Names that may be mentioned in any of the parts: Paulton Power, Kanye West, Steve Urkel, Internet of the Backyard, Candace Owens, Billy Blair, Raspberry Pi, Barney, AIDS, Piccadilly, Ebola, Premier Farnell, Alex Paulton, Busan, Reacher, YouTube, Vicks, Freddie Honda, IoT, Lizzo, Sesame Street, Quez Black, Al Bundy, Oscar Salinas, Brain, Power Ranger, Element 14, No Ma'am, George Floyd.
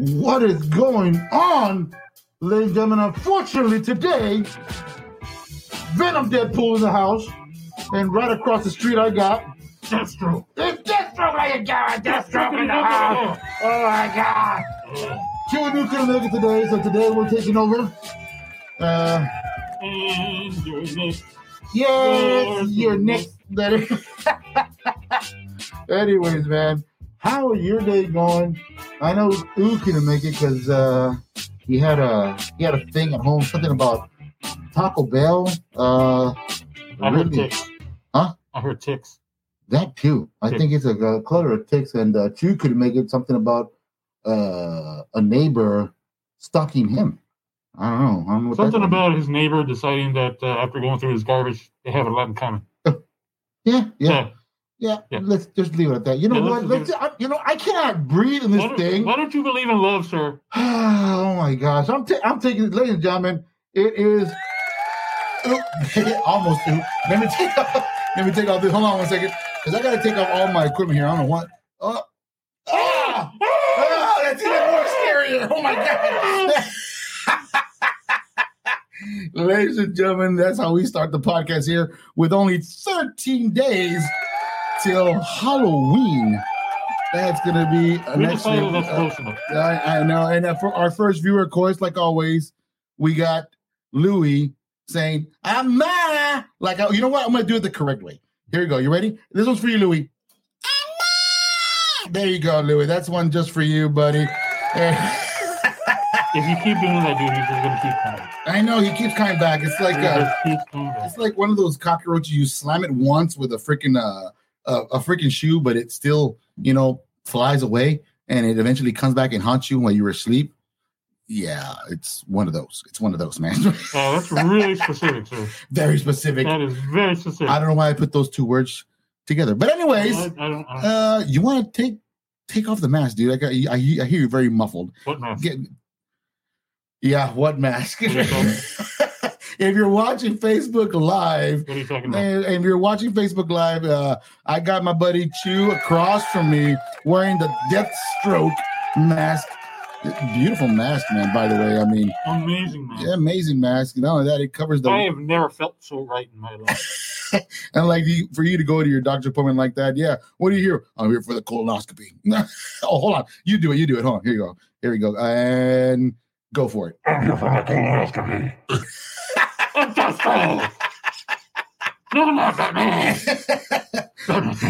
What is going on, ladies and gentlemen? Unfortunately, today, Venom Deadpool in the house, and right across the street, I got Deathstroke. It's Deathstroke, ladies and gentlemen. Deathstroke in the house. Oh my God! Two new couldn't make it today, so today we're taking over. Yes, your next letter. Anyways, man, how are your day going? I know Ooh couldn't make it because he had a thing at home, something about Taco Bell. I heard ticks. That too. I think it's a clutter of ticks. And Chew couldn't make it, something about a neighbor stalking him. I don't know what something about his neighbor deciding that after going through his garbage, they have a lot in common. Yeah. Let's just leave it at that. You know what? I cannot breathe in this thing. Why don't you believe in love, sir? Oh my gosh! I'm taking, ladies and gentlemen. It is almost. Let me take off this. Hold on one second, because I got to take off all my equipment here. I don't know what. Oh, that's even more scarier. Oh my God! Ladies and gentlemen, that's how we start the podcast here with only 13 days till Halloween. That's going to be an excellent. I know. And for our first viewer, of course, like always, we got Louis saying, I'm mad. Like, you know what? I'm going to do it the correct way. Here you go. You ready? This one's for you, Louis. I'm mad. There you go, Louis. That's one just for you, buddy. If you keep doing that, dude, he's just gonna keep coming. I know, he keeps coming back. It's like it's like one of those cockroaches. You slam it once with a freaking shoe, but it still, flies away, and it eventually comes back and haunts you while you were asleep. Yeah, it's one of those. It's one of those, man. Oh, that's really specific, sir. Very specific. That is very specific. I don't know why I put those two words together, but anyways, I don't. You want to take off the mask, dude? I hear you very muffled. What mask? Yeah, what mask? If you're watching Facebook Live, what are you talking about? And if you're watching Facebook Live, I got my buddy Chew across from me wearing the Deathstroke mask. Beautiful mask, man, by the way. I mean, amazing mask. Yeah, amazing mask. Not only that, it covers I have never felt so right in my life. And for you to go to your doctor appointment like that, yeah. What are you here? I'm here for the colonoscopy. Oh, hold on. You do it. Hold on. Here you go. Here we go. And go for it. I'm here for my colonoscopy. No, not Batman.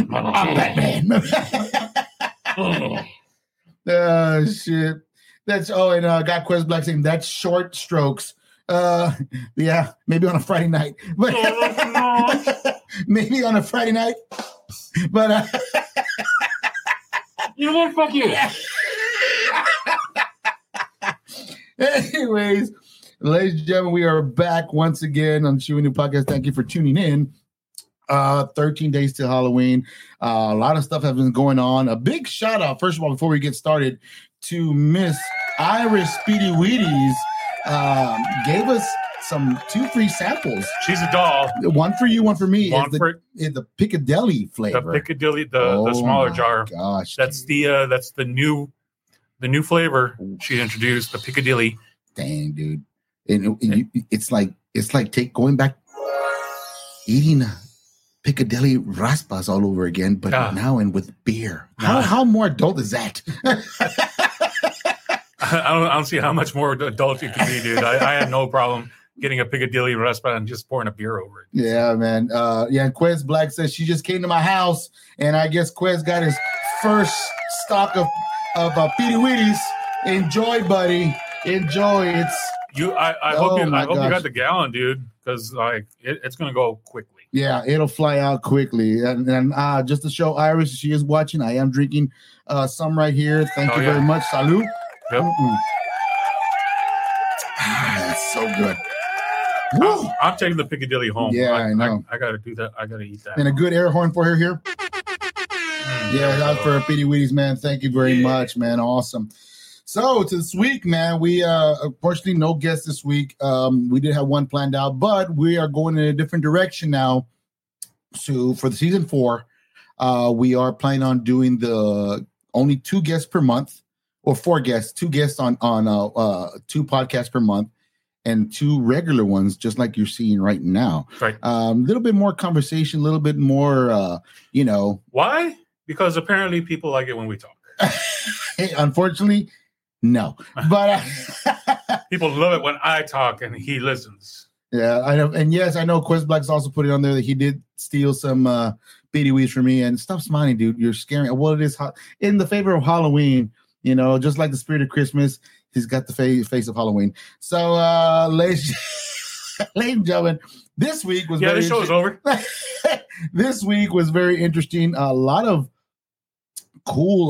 I'm Batman. Oh, shit. That's, got Quest Black saying that's short strokes. Yeah, maybe on a Friday night. But maybe on a Friday night. But, you know what? Fuck you. Anyways, ladies and gentlemen, we are back once again on Chewing New Podcast. Thank you for tuning in. 13 days to Halloween. A lot of stuff has been going on. A big shout out, first of all, before we get started, to Miss Iris Speedy Wheaties. Gave us some 2 free samples. She's a doll. One for you, one for me. It's the Piccadilly flavor. The Piccadilly, the smaller jar. Gosh, that's dude. That's the new. The new flavor she introduced, the Piccadilly. Dang, dude! And it's like going back, eating Piccadilly raspas all over again, but now and with beer. How more adult is that? I don't see how much more adult you can be, dude. I have no problem getting a Piccadilly raspa and just pouring a beer over it. Yeah, man. And Quez Black says she just came to my house, and I guess Quez got his first stock of Pirriwiris. Enjoy, buddy. Enjoy. It's you. I hope you got the gallon, dude, because it's gonna go quickly. Yeah, it'll fly out quickly. And just to show Iris, she is watching. I am drinking some right here. Thank you very much. Salud. Yep. That's so good. I'm taking the Piccadilly home. Yeah, I know. I gotta do that. I gotta eat that. And a good air horn for her here. Yeah, that's for Pirriwiris, man. Thank you very much, man. Awesome. So, to this week, man, we unfortunately no guests this week. We did have one planned out, but we are going in a different direction now. So, for the season 4, we are planning on doing the only 2 guests per month. or four guests, two guests on two podcasts per month and two regular ones, just like you're seeing right now. Right. Little bit more conversation, a little bit more, you know. Why? Because apparently people like it when we talk. Unfortunately, no. But people love it when I talk and he listens. Yeah, I know. And yes, I know Quiz Black's also put it on there that he did steal some Pirriwiris for me. And stop smiling, dude. You're scaring. Well, it is in the favor of Halloween, you know, just like the spirit of Christmas. He's got the face of Halloween. So, ladies and gentlemen, this week was this show's over. This week was very interesting. A lot of cool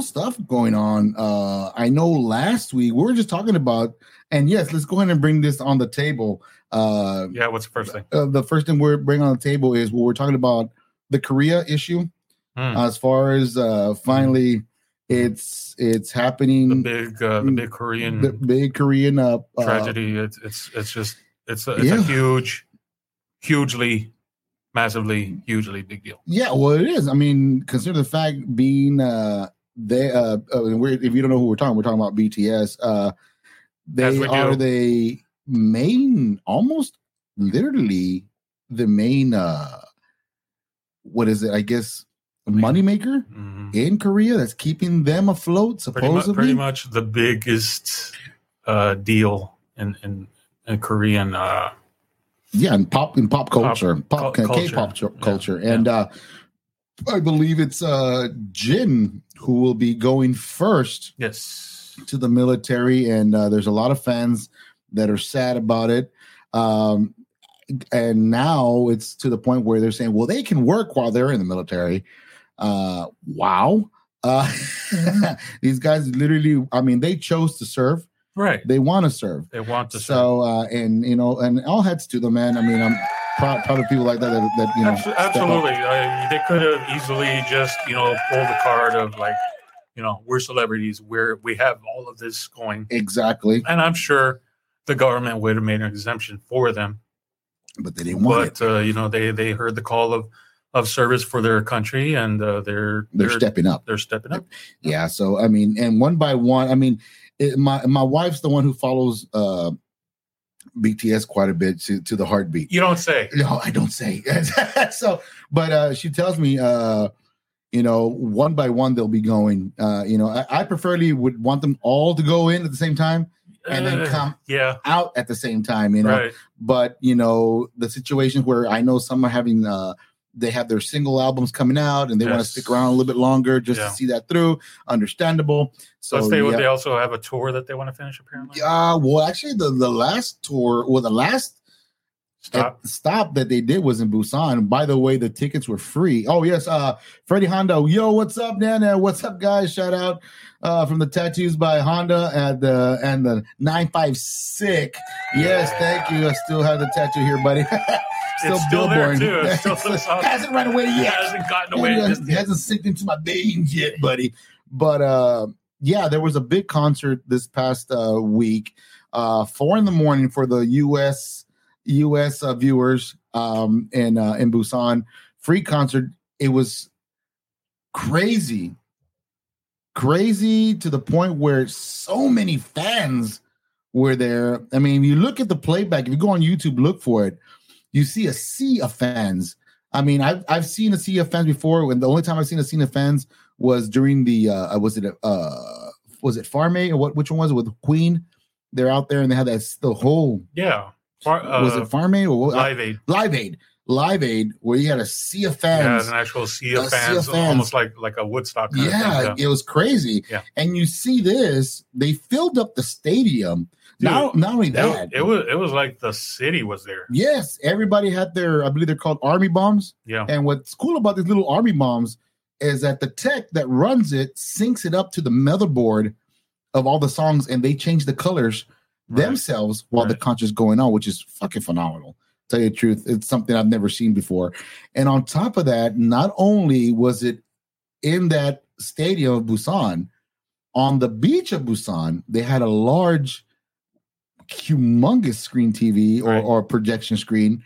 stuff going on. I know last week we were just talking about, and yes, let's go ahead and bring this on the table. What's the first thing? The first thing we're bringing on the table is we're talking about the Korea issue. As far as finally, it's happening. The big Korean tragedy. It's a hugely big deal. Yeah, well, it is. I mean, consider the fact being if you don't know who we're talking about BTS. They are the main, almost literally the main. What is it? I guess moneymaker in Korea that's keeping them afloat. Supposedly, pretty much the biggest deal in Korean. In pop culture. And I believe it's Jin who will be going first. Yes, to the military, and there's a lot of fans that are sad about it. And now it's to the point where they're saying, well, they can work while they're in the military. Wow. These guys literally, I mean, they chose to serve. Right. They want to serve. So, and, you know, and all heads to them, man. I mean, I'm proud of people like that you know. Absolutely. They could have easily just, you know, pulled the card of like, you know, we're celebrities. We have all of this going. Exactly. And I'm sure the government would have made an exemption for them. But they didn't want it. You know, they heard the call of service for their country, and they're stepping up. They're stepping up. Yeah. So I mean, and one by one, I mean, my wife's the one who follows BTS quite a bit to the heartbeat. You don't say. No, I don't say. So, but she tells me, you know, one by one they'll be going. You know, I preferably would want them all to go in at the same time. And then come out at the same time, you know. Right. But you know the situations where I know some are having, they have their single albums coming out, and they want to stick around a little bit longer just to see that through. Understandable. So they also have a tour that they want to finish, apparently. Well, actually, the last tour, or the last stop that they did was in Busan. By the way, the tickets were free. Oh yes, Freddie Honda. Yo, what's up, Nana? What's up, guys? Shout out from the Tattoos by Honda and the 956. Yes, thank you. I still have the tattoo here, buddy. Still there too. It still hasn't run away yet. Hasn't gotten away. It hasn't sinked into my veins yet, buddy. But there was a big concert this past week, 4 a.m. for the U.S. Viewers in Busan. Free concert. It was crazy to the point where so many fans were there. I mean, you look at the playback. If you go on YouTube, look for it. You see a sea of fans. I mean, I've seen a sea of fans before. When the only time I've seen a sea of fans was during the was it Farmay or which one was it with Queen? They're out there and they had the whole was it Farm Aid or Live Aid? Live Aid, where you had a sea of fans. Yeah, it was an actual sea of fans, almost like a Woodstock kind of thing. It was crazy. Yeah. And you see this, they filled up the stadium. Dude, not only that. It was like the city was there. Yes, everybody had their, I believe they're called army bombs. Yeah. And what's cool about these little army bombs is that the tech that runs it syncs it up to the motherboard of all the songs, and they change the colors themselves while the concert's going on, which is fucking phenomenal. Tell you the truth, it's something I've never seen before. And on top of that, not only was it in that stadium of Busan, on the beach of Busan, they had a large, humongous screen TV or projection screen,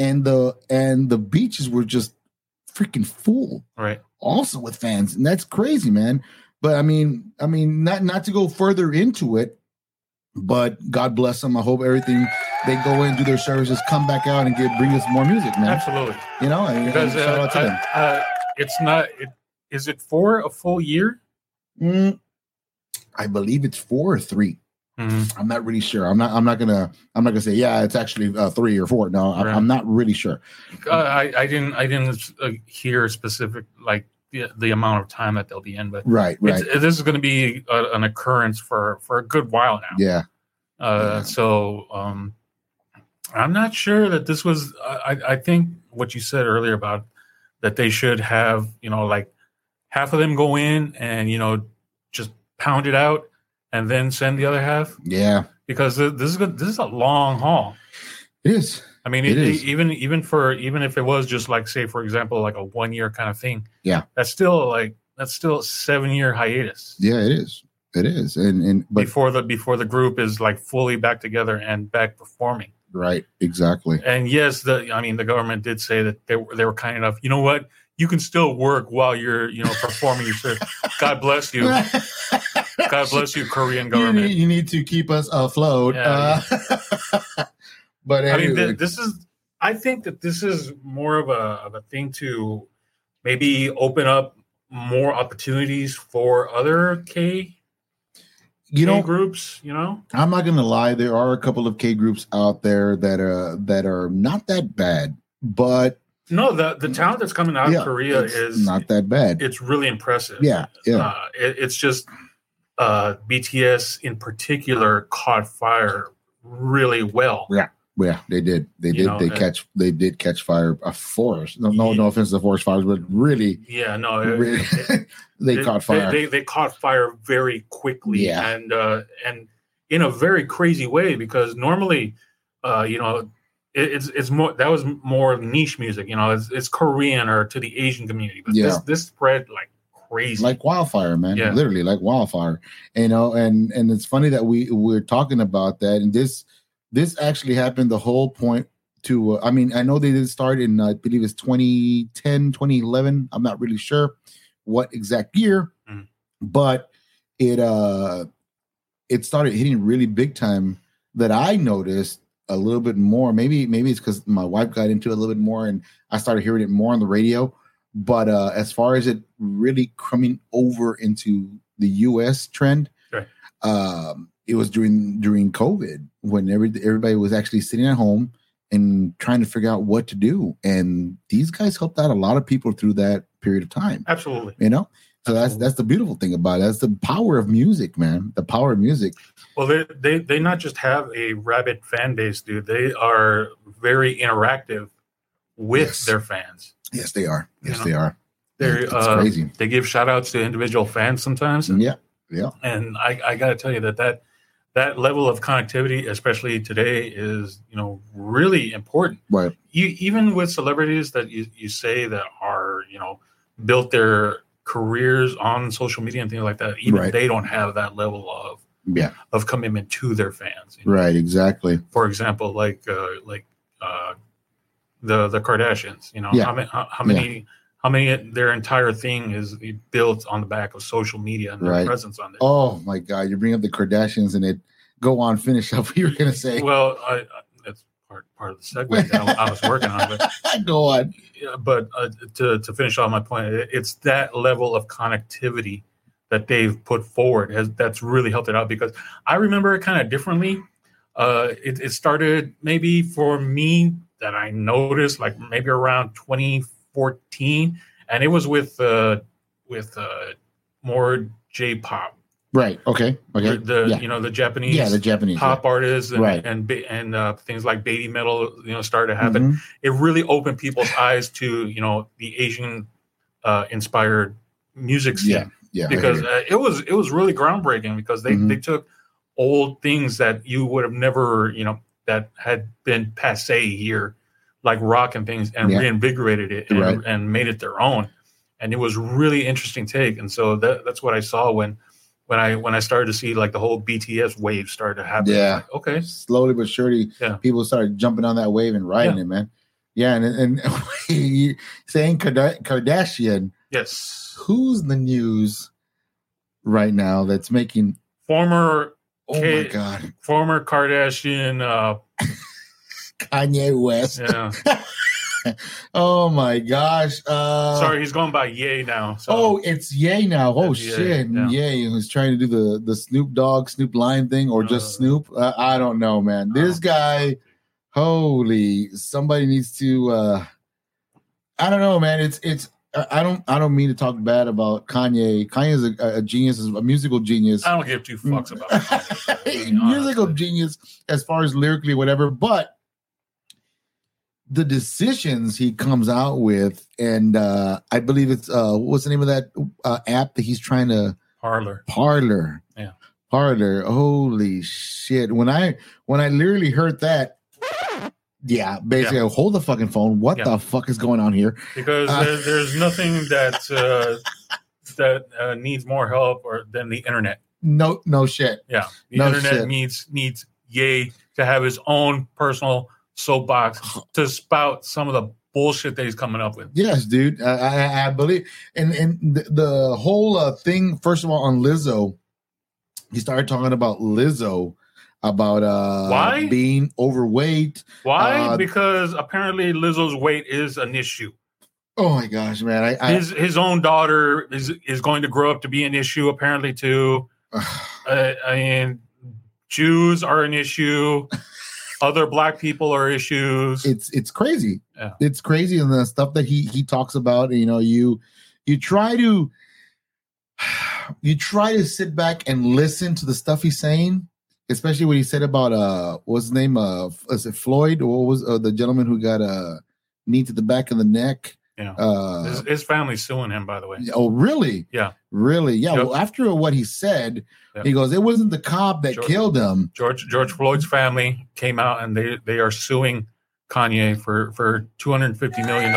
and the beaches were just freaking full, also with fans, and that's crazy, man. But I mean, not to go further into it, but God bless them. I hope everything, they go in, do their services, come back out, and bring us more music, man. Absolutely. You know, because, shout out to them. It's not. Is it for a full year? I believe it's 4 or 3. Mm-hmm. I'm not really sure. I'm not gonna say yeah. It's actually 3 or 4. No, right. I'm not really sure. I didn't hear specific like the amount of time that they'll be in, but right. This is going to be an occurrence for a good while now. Yeah. So I'm not sure that this was. I think what you said earlier about that they should have, you know, like half of them go in and, you know, just pound it out. And then send the other half. Yeah, because this is a long haul. It is. I mean, even if it was just like, say, for example, like a 1 year kind of thing. Yeah, that's still a 7-year hiatus. Yeah, it is. But before the group is like fully back together and back performing. Right. Exactly. And yes, the government did say that they were kind enough. You know what? You can still work while you're, you know, performing your service. God bless you. God bless you, Korean government. You need to keep us afloat. Yeah, but anyway. I mean, this is. I think that this is more of a thing to maybe open up more opportunities for other K groups. You know, I'm not going to lie. There are a couple of K groups out there that are not that bad, but. No, the talent that's coming out of Korea is not that bad. It's really impressive. Yeah, yeah. It's just. BTS in particular caught fire really well. Yeah, they did. They did catch fire. A forest. No offense to forest fires, but really. Yeah, no. They caught fire. They caught fire very quickly. Yeah. and in a very crazy way because normally, you know, it's more that was more niche music. You know, it's Korean or to the Asian community, but this spread like. Crazy. Like wildfire, man. Yeah. Literally, like wildfire. You know, and it's funny that we're talking about that. And this actually happened. The whole point to, I mean, I know they did start in, I believe it's 2010, 2011. I'm not really sure what exact year, but it started hitting really big time. That I noticed a little bit more. Maybe it's because my wife got into it a little bit more, and I started hearing it more on the radio. But as far as it really coming over into the U.S. trend, right. It was during COVID when everybody was actually sitting at home and trying to figure out what to do. And these guys helped out a lot of people through that period of time. Absolutely. You know, so that's the beautiful thing about it. That's the power of music, man. The power of music. Well, they not just have a rabid fan base, dude. They are very interactive with their fans. Yes, they are. Yes, you know, they are. It's crazy. They give shout outs to individual fans sometimes. And, yeah. And I got to tell you that level of connectivity, especially today, is, you know, really important. Right. Even with celebrities that you say that are, you know, built their careers on social media and things like that, even they don't have that level of commitment to their fans. You know? Right. Exactly. For example, like the Kardashians, you know, how many their entire thing is built on the back of social media and their presence on it. Oh my God, you bring up the Kardashians and it go on, finish up what you were going to say. Well, that's part of the segment that I was working on. But, go on. But to finish off my point, it's that level of connectivity that they've put forward that's really helped it out because I remember it kind of differently. It started maybe for me. That I noticed, like maybe around 2014, and it was with more J-pop, right? Okay. The Japanese, pop artists, and things like baby metal, you know, started to happen. Mm-hmm. It really opened people's eyes to, you know, the Asian inspired music scene, because it was really groundbreaking because they took old things that you would have never, you know. That had been passe here, like rock and things, and reinvigorated it and made it their own. And it was really interesting take. And so that's what I saw when I started to see like the whole BTS wave started to happen. Yeah. Like, okay. Slowly but surely, people started jumping on that wave and riding it, man. Yeah. And saying Kardashian. Yes. Who's the news? right now that's making former Kardashian Kanye West. Yeah. Oh my gosh. Sorry, he's going by Ye now. So. Oh, it's Ye now. Oh, it's shit. Ye, yeah. Ye was trying to do the Snoop Dogg, Snoop Lion thing, or just Snoop. I don't know, man. This guy, holy, somebody needs to I don't know, man. It's I don't mean to talk bad about Kanye. Kanye's a genius, a musical genius. I don't give two fucks about Kanye, musical genius as far as lyrically, whatever, but the decisions he comes out with, and I believe it's what's the name of that app that he's trying to Parler. Yeah, Parler. Holy shit! When I literally heard that, yeah, basically, yeah. Hold the fucking phone. What the fuck is going on here? Because there's nothing that that needs more help than the internet. No shit. Yeah, the internet needs Ye to have his own personal soapbox to spout some of the bullshit that he's coming up with. Yes, dude, I believe. And the whole thing, first of all, on Lizzo, he started talking about Lizzo about why being overweight. Why? Because apparently Lizzo's weight is an issue. Oh my gosh, man! His own daughter is going to grow up to be an issue apparently too. And Jews are an issue. Other black people are issues. It's crazy. Yeah. It's crazy, and the stuff that he talks about. You know, you try to sit back and listen to the stuff he's saying, especially what he said about what's his name? Is it Floyd? Or what was the gentleman who got knee to the back of the neck? Yeah, his family's suing him, by the way. Oh, really? Yeah, really? Yeah. Yep. Well, after what he said, he goes, "It wasn't the cop that killed him." George Floyd's family came out, and they are suing Kanye for $250 million.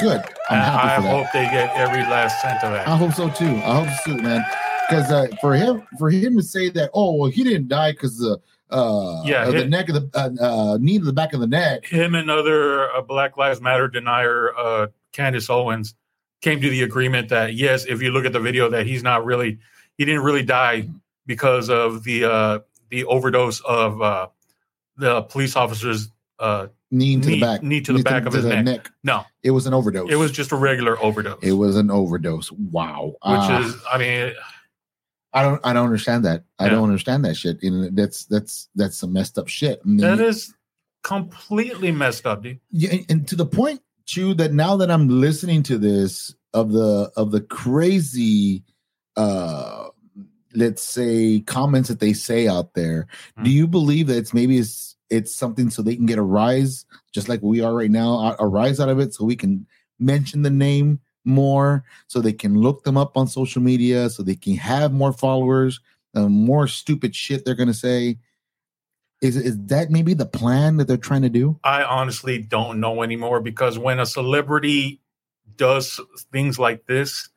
Good. I hope they get every last cent of that. I hope so too. I hope so, man. Because for him to say that, oh well, he didn't die because the. The neck of the knee to the back of the neck. Him and other Black Lives Matter denier Candace Owens came to the agreement that yes, if you look at the video, that he didn't really die because of the overdose of the police officer's knee to the back of his neck. No, it was an overdose. It was just a regular overdose. It was an overdose. Wow, which is, I mean. I don't understand that. I don't understand that shit. And that's some messed up shit. That is completely messed up, dude. Yeah, and to the point, too, that now that I'm listening to this of the crazy, let's say, comments that they say out there, do you believe that it's something so they can get a rise, just like we are right now, a rise out of it, so we can mention the name more, so they can look them up on social media, so they can have more followers, more stupid shit they're gonna say? Is that maybe the plan that they're trying to do? I honestly don't know anymore, because when a celebrity does things like this,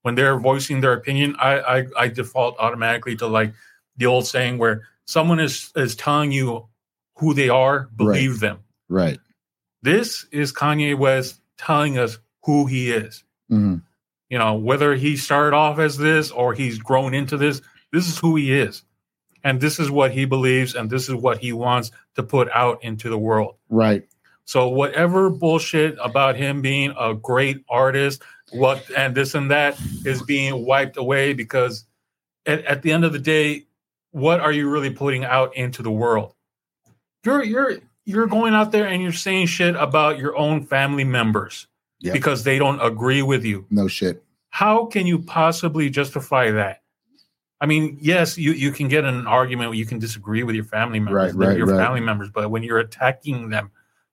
when they're voicing their opinion, I default automatically to like the old saying where someone is telling you who they are, believe them. Right. This is Kanye West telling us who he is. Mm-hmm. You know, whether he started off as this or he's grown into this, this is who he is. And this is what he believes, and this is what he wants to put out into the world. Right. So whatever bullshit about him being a great artist, and this and that is being wiped away, because at the end of the day, what are you really putting out into the world? You're going out there and you're saying shit about your own family members. Yep. Because they don't agree with you. No shit. How can you possibly justify that? I mean, yes, you can get in an argument where you can disagree with your family members, family members, but when you're attacking them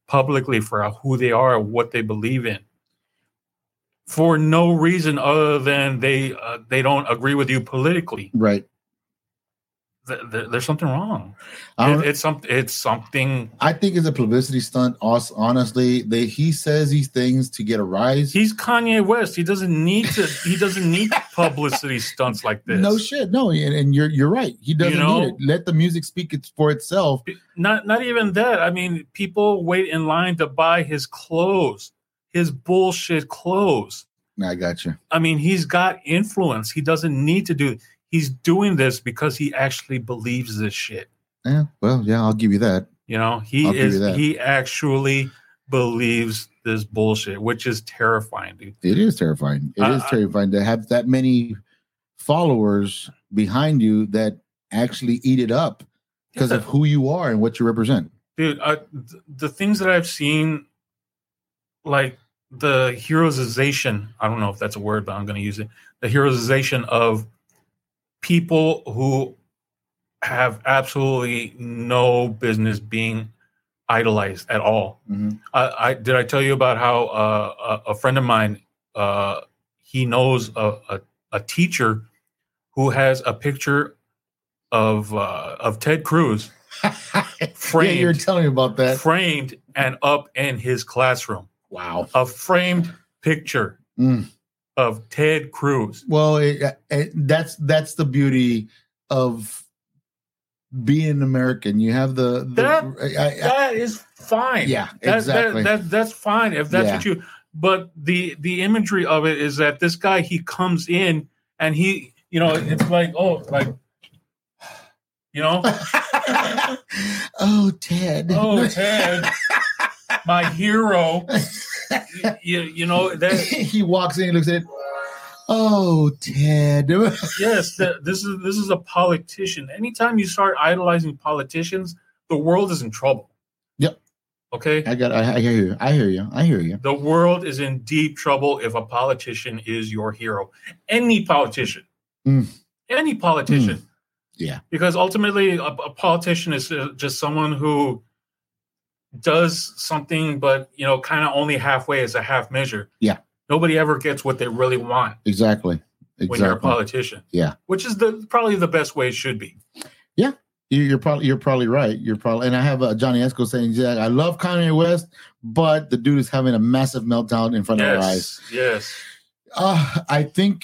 publicly for who they are, what they believe in, for no reason other than they don't agree with you politically, right? There's something wrong. It's something. I think it's a publicity stunt. Honestly, he says these things to get a rise. He's Kanye West. He doesn't need to. He doesn't need publicity stunts like this. No shit. No, and you're right. He doesn't need it. Let the music speak for itself. Not even that. I mean, people wait in line to buy his clothes, his bullshit clothes. I got you. I mean, he's got influence. He doesn't need to do. He's doing this because he actually believes this shit. Yeah, well, yeah, I'll give you that. You know, he actually believes this bullshit, which is terrifying, dude. It is terrifying. It is terrifying to have that many followers behind you that actually eat it up because of who you are and what you represent. Dude, the things that I've seen, like the heroization, I don't know if that's a word, but I'm going to use it. The heroization of people who have absolutely no business being idolized at all. Mm-hmm. I tell you about how a friend of mine, he knows a teacher who has a picture of Ted Cruz framed. Yeah, you're telling me about that. Framed and up in his classroom. Wow. A framed picture of Ted Cruz. Well, that's the beauty of being an American. You have that is fine. Yeah, exactly. That's fine if that's what you. But the imagery of it is that this guy, he comes in and he, you know, it's like, oh, like, you know, oh Ted, my hero. You know that he walks in, he looks at it. Oh, Ted. Yes, this is a politician. Anytime you start idolizing politicians, the world is in trouble. Yep. Okay. I hear you. The world is in deep trouble if a politician is your hero. Any politician. Mm. Any politician. Mm. Yeah. Because ultimately, a politician is just someone who does something, but you know, kind of only halfway is a half measure. Yeah. Nobody ever gets what they really want. Exactly. When you're a politician. Yeah. Which is probably the best way it should be. Yeah. You're probably right. And I have Johnny Esco saying, yeah, I love Kanye West, but the dude is having a massive meltdown in front of our eyes. Yes. I think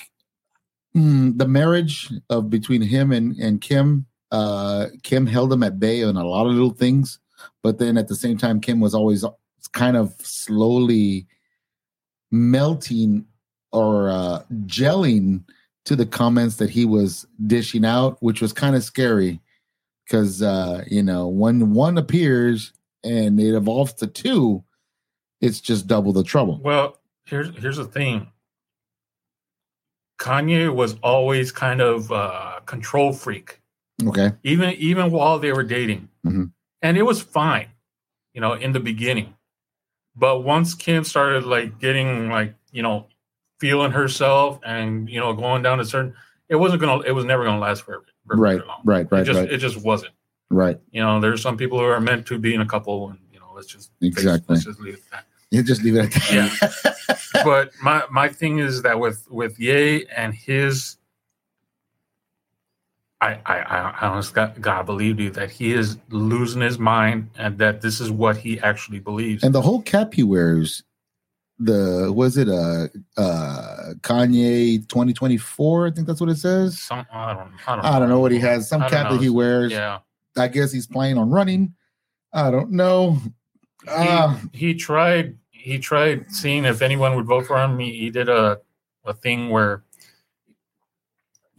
the marriage between him and Kim, Kim held him at bay on a lot of little things. But then at the same time, Kim was always kind of slowly melting or gelling to the comments that he was dishing out, which was kind of scary because you know, when one appears and it evolves to two, it's just double the trouble. Well, here's the thing. Kanye was always kind of control freak. Okay. Even while they were dating. Mm-hmm. And it was fine, you know, in the beginning. But once Kim started like getting like, you know, feeling herself and, you know, going down a certain, it was never going to last very long. Right. It just wasn't. Right. You know, there's some people who are meant to be in a couple and, you know, let's just leave it at that. You just leave it at that. Yeah. But my thing is that with Ye and his, I honestly God believe you that he is losing his mind and that this is what he actually believes. And the whole cap he wears, was it Kanye 2024? I think that's what it says. I don't know what he has. Some cap that he wears. Yeah. I guess he's playing on running. I don't know. He tried seeing if anyone would vote for him. He did a thing where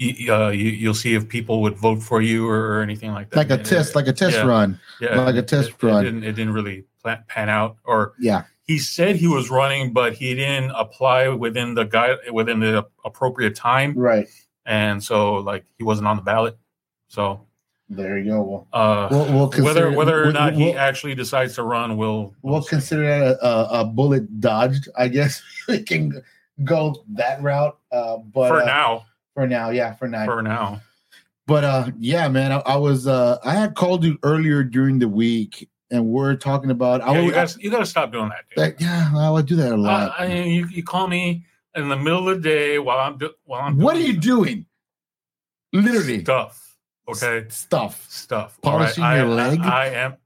you'll see if people would vote for you or anything like that. Like a test run. Yeah. Like a test run. It didn't really pan out. Or yeah, he said he was running, but he didn't apply within the appropriate time. Right. And so, like, he wasn't on the ballot. So there you go. Whether or not he actually decides to run, we'll consider that a bullet dodged. I guess we can go that route. But for now. For now. But yeah, man, I had called you earlier during the week, and we're talking about. You gotta stop doing that, dude. Yeah, I would do that a lot. I mean, you call me in the middle of the day while I'm. What are you doing? Literally stuff. Okay, stuff. Polishing your leg. I am.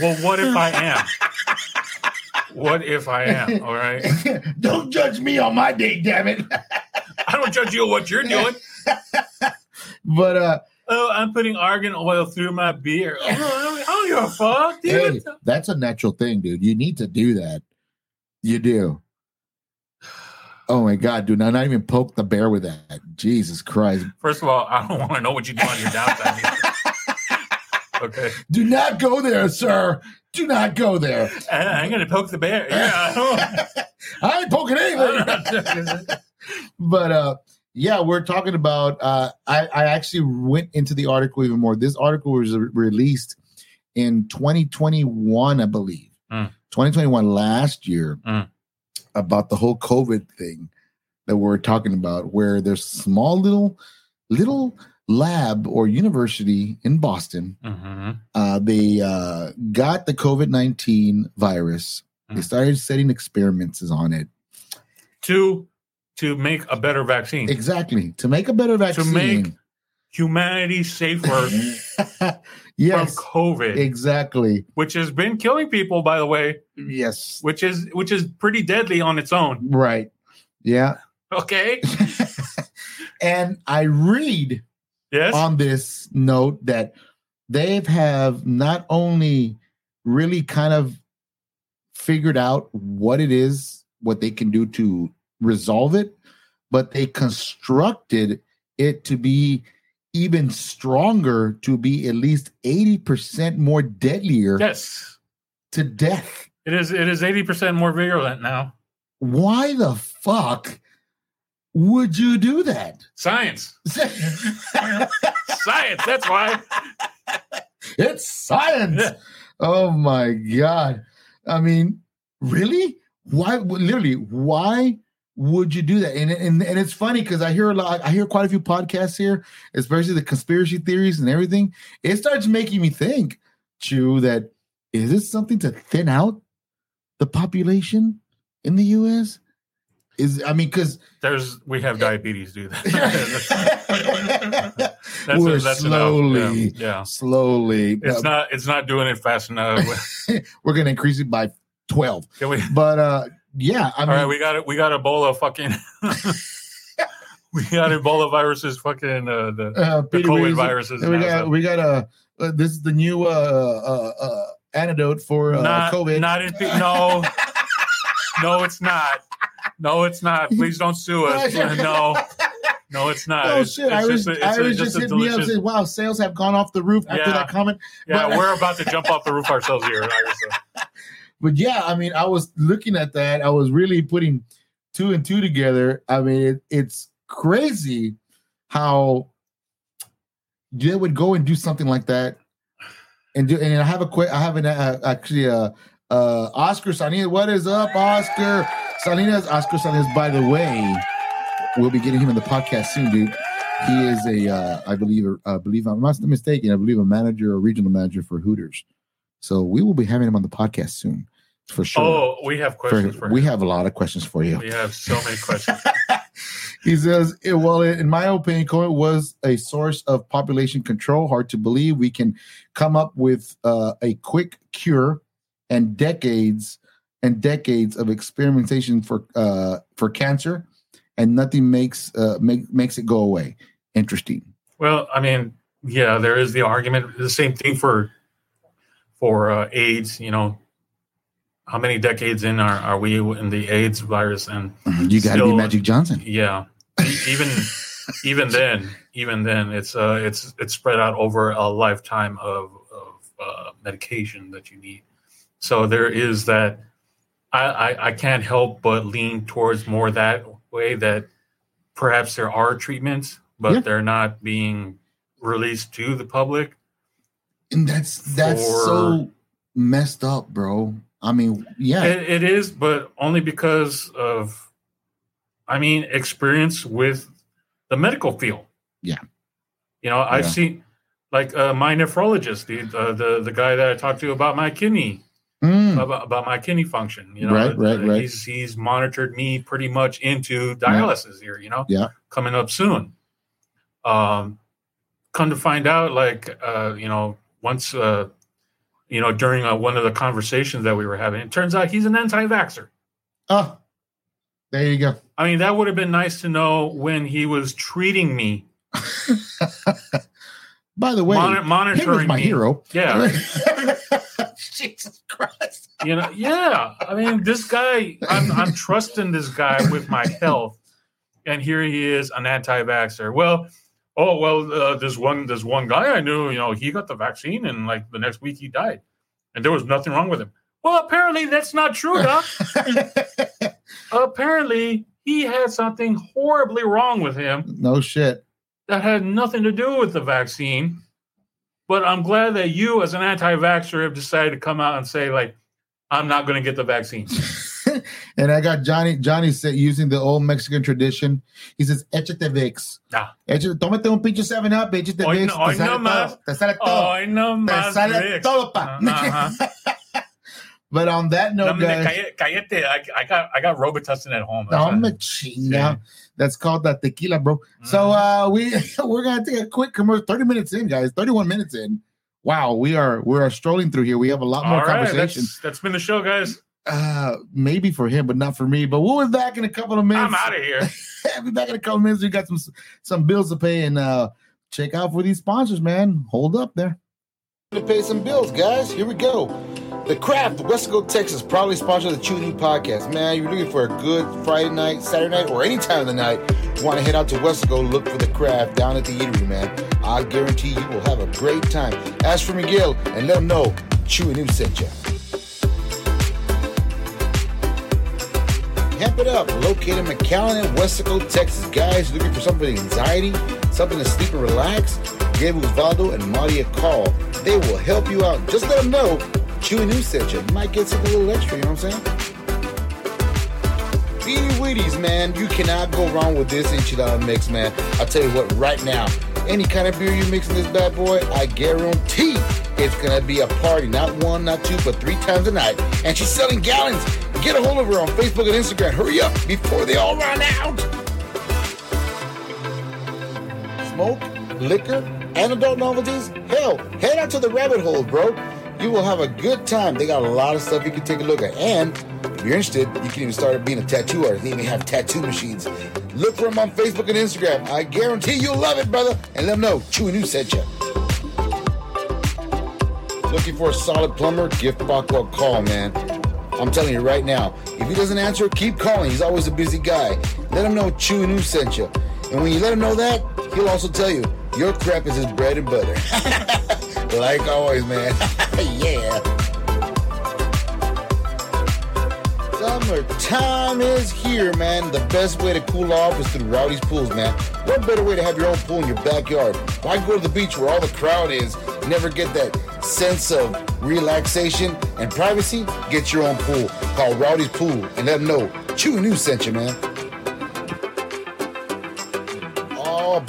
Well, what if I am? What if I am? All right. Don't judge me on my day, damn it. I don't judge you on what you're doing. But I'm putting argan oil through my beer. Oh, you're a fuck, dude. Hey, that's a natural thing, dude. You need to do that. You do. Oh my God, dude! Now, not even poke the bear with that. Jesus Christ! First of all, I don't want to know what you do on your downtime. Okay. Do not go there, sir. Do not go there. I'm going to poke the bear. Yeah. I ain't poking anything. But yeah, we're talking about. I actually went into the article even more. This article was released in 2021, I believe. 2021, last year. About the whole COVID thing that we're talking about, where there's small little lab or university in Boston. They got the COVID-19 virus. They started setting experiments on it. To make a better vaccine. Exactly. To make a better vaccine. To make humanity safer yes, from COVID. Exactly. Which has been killing people, by the way. Yes. Which is pretty deadly on its own. Right. Yeah. Okay. And I read on this note that they have not only really kind of figured out what it is, what they can do to resolve it, but they constructed it to be even stronger, to be at least 80% more deadlier to death. It is 80% more virulent now. Why the fuck would you do that? Science. Science, that's why. It's science. Oh, my God. I mean, really? Why? Literally, why would you do that? And it's funny because I hear quite a few podcasts here, especially the conspiracy theories and everything. It starts making me think, Chew, that is this something to thin out the population in the U.S.? Because we have diabetes, dude. We're slowly. It's not doing it fast enough. We're gonna increase it by 12. All right, we got Ebola fucking. We got Ebola viruses, fucking the COVID viruses. This is the new antidote for COVID. No, it's not. No, it's not. Please don't sue us. No, it's not. Oh, shit. Iris just hit me up and said, wow, sales have gone off the roof after that comment. Yeah, we're about to jump off the roof ourselves here, Iris. But yeah, I mean, I was looking at that. I was really putting two and two together. I mean, it's crazy how they would go and do something like that. And I have Oscar Salinas. What is up, Oscar? Oscar Salinas, by the way, we'll be getting him in the podcast soon, dude. He is I believe, if I'm not mistaken, a manager, a regional manager for Hooters. So we will be having him on the podcast soon, for sure. Oh, we have questions for him. We have a lot of questions for you. We have so many questions. He says, well, in my opinion, COVID was a source of population control. Hard to believe we can come up with a quick cure and decades of experimentation for cancer, and nothing makes it go away. Interesting. Well, I mean, yeah, there is the argument. The same thing for AIDS. You know, how many decades in are we in the AIDS virus? And you got to be Magic Johnson. Yeah, even then, it's spread out over a lifetime of medication that you need. So there is that. I can't help but lean towards more that way, that perhaps there are treatments, but they're not being released to the public. And that's so messed up, bro. I mean, yeah. It is, but only because of, I mean, experience with the medical field. Yeah. You know, I've seen, like, my nephrologist, the guy that I talked to about my kidney. About my kidney function, you know, right. He's monitored me pretty much into dialysis here, you know, coming up soon. Come to find out, like, you know, once, you know, during one of the conversations that we were having, it turns out he's an anti-vaxxer. Oh, there you go. I mean, that would have been nice to know when he was treating me. By the way, monitoring Pig was my hero. Yeah. Jesus Christ. You know, yeah. I mean, this guy, I'm trusting this guy with my health, and here he is, an anti-vaxxer. Well, this one guy I knew, you know, he got the vaccine, and like the next week he died, and there was nothing wrong with him. Well, apparently that's not true, Doc. Apparently he had something horribly wrong with him. No shit. That had nothing to do with the vaccine. But I'm glad that you, as an anti-vaxxer, have decided to come out and say, like, I'm not going to get the vaccine. And I got Johnny said, using the old Mexican tradition, he says, échate Vicks. Tómate un pinche 7-Up, échate Vicks. Hoy no más. Te sale todo. Hoy no más. Te sale todo, pa. But on that note, guys, callete, I got Robitussin at home. Yeah. That's called that tequila, bro. Mm. So we're gonna take a quick commercial. 30 minutes in, guys. 31 minutes in. Wow, we are strolling through here. We have a lot more conversation. That's been the show, guys. Maybe for him, but not for me. But we'll be back in a couple of minutes. I'm out of here. We'll be back in a couple of minutes. We got some bills to pay, and check out for these sponsors, man. Hold up there. To pay some bills, guys. Here we go. The Craft, Wesco, Texas, proudly sponsors the Tuning Podcast. Man, you're looking for a good Friday night, Saturday night, or any time of the night, you want to head out to Wesco, look for The Craft down at the eatery, man. I guarantee you will have a great time. Ask for Miguel and let him know Chewing Him sent you. Hemp It Up, located in McAllen and Wesco, Texas. Guys, looking for something for anxiety, something to sleep and relax? Give Osvaldo and Marty a call. They will help you out. Just let them know Chewing New set you might get something a little extra, you know what I'm saying? Speedy Wheaties, man, you cannot go wrong with this enchilada mix, man. I'll tell you what, right now, any kind of beer you mix in this bad boy, I guarantee it's going to be a party. Not one, not two, but 3 times a night. And she's selling gallons. Get a hold of her on Facebook and Instagram. Hurry up before they all run out. Smoke, liquor, and adult novelties? Hell, head out to the rabbit hole, bro. You will have a good time. They got a lot of stuff you can take a look at. And if you're interested, you can even start being a tattoo artist. They even have tattoo machines. Look for them on Facebook and Instagram. I guarantee you'll love it, brother. And let them know Chewing You sent you. Looking for a solid plumber? Give Paco a call, man. I'm telling you right now. If he doesn't answer, keep calling. He's always a busy guy. Let him know Chewing You sent you. And when you let him know that, he'll also tell you, your crap is his bread and butter. Like always, man. Yeah. Summertime is here, man. The best way to cool off is through Rowdy's Pools, man. What better way to have your own pool in your backyard? Why go to the beach where all the crowd is? You never get that sense of relaxation and privacy? Get your own pool. Call Rowdy's Pool and let them know Chewing You sent you, man.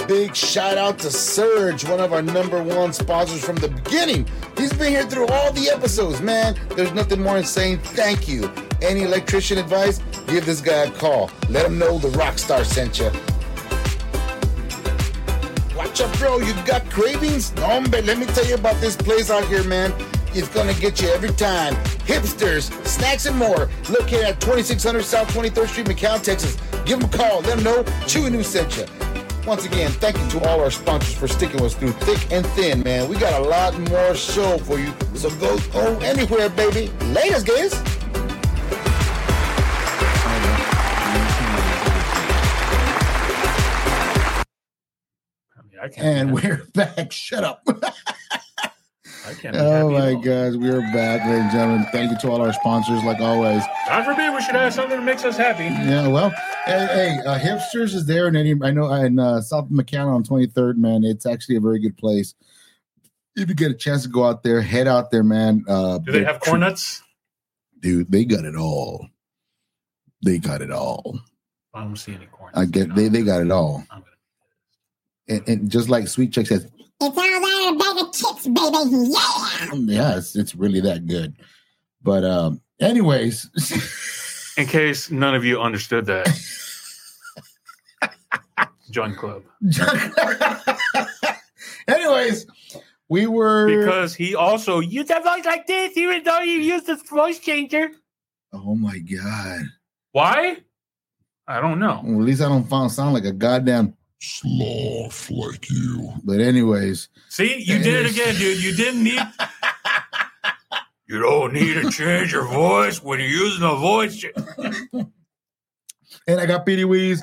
Big shout out to Surge, one of our #1 sponsors from the beginning. He's been here through all the episodes, man. There's nothing more than saying thank you. Any electrician advice, give this guy a call. Let him know the Rockstar sent you. Watch up, bro. You got cravings? No, but let me tell you about this place out here, man. It's gonna get you every time. Hipsters, snacks, and more. Located at 2600 South 23rd Street, McAllen, Texas. Give him a call. Let him know Chewing You sent you. Once again, thank you to all our sponsors for sticking with us through thick and thin, man. We got a lot more show for you, so go on anywhere, baby. Laters, guys. And we're back. Shut up. Oh, my gosh. We are back, ladies and gentlemen. Thank you to all our sponsors, like always. God forbid we should have something that makes us happy. Yeah, well, hey, Hipsters is there. I know in South McAllen on 23rd, man. It's actually a very good place. If you get a chance to go out there, head out there, man. Do they have corn nuts? Dude, they got it all. I don't see any corn nuts. I get, they got it all. And just like Sweet Chick says, it's all that a bag of chips, baby. Yeah. Yeah, it's really that good. But anyways. In case none of you understood that. John Club. Anyways, we were. Because he also used that voice like this, even though you used this voice changer. Oh, my God. Why? I don't know. Well, at least I don't sound like a goddamn sloth like you. But anyways. See, you did it again, dude. You didn't need... You don't need to change your voice when you're using a voice. And I got Pirriwiris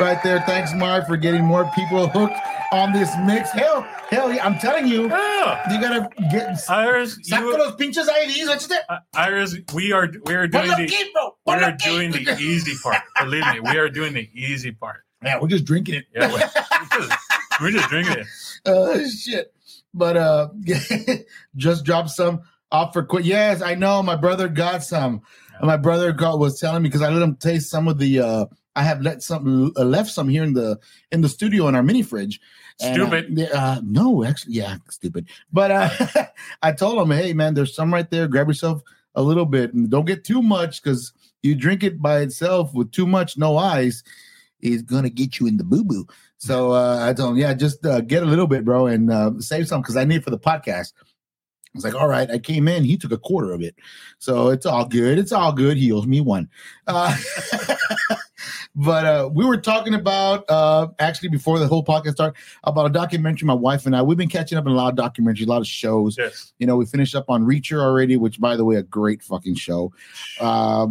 right there. Thanks, Mark, for getting more people hooked on this mix. Hell, I'm telling you. Yeah. You got to get... Iris, those pinches IDs. What's that? Iris, we are doing the easy part. Believe me, we are doing the easy part. Yeah, we're just drinking it. Yeah, we're just drinking it. Oh, shit. But just dropped some off for quick. Yes, I know. My brother got some. And my brother was telling me because I let him taste some of the. I have left some here in the studio in our mini fridge. Stupid. Stupid. But I told him, hey man, there's some right there. Grab yourself a little bit and don't get too much because you drink it by itself with too much, no ice. Is going to get you in the boo-boo. So I told him, just get a little bit, bro, and save some because I need it for the podcast. I was like, all right. I came in. He took a quarter of it. So it's all good. He owes me one. But we were talking about, actually, before the whole podcast started, about a documentary, my wife and I. We've been catching up in a lot of documentaries, a lot of shows. Yes. You know, we finished up on Reacher already, which, by the way, a great fucking show.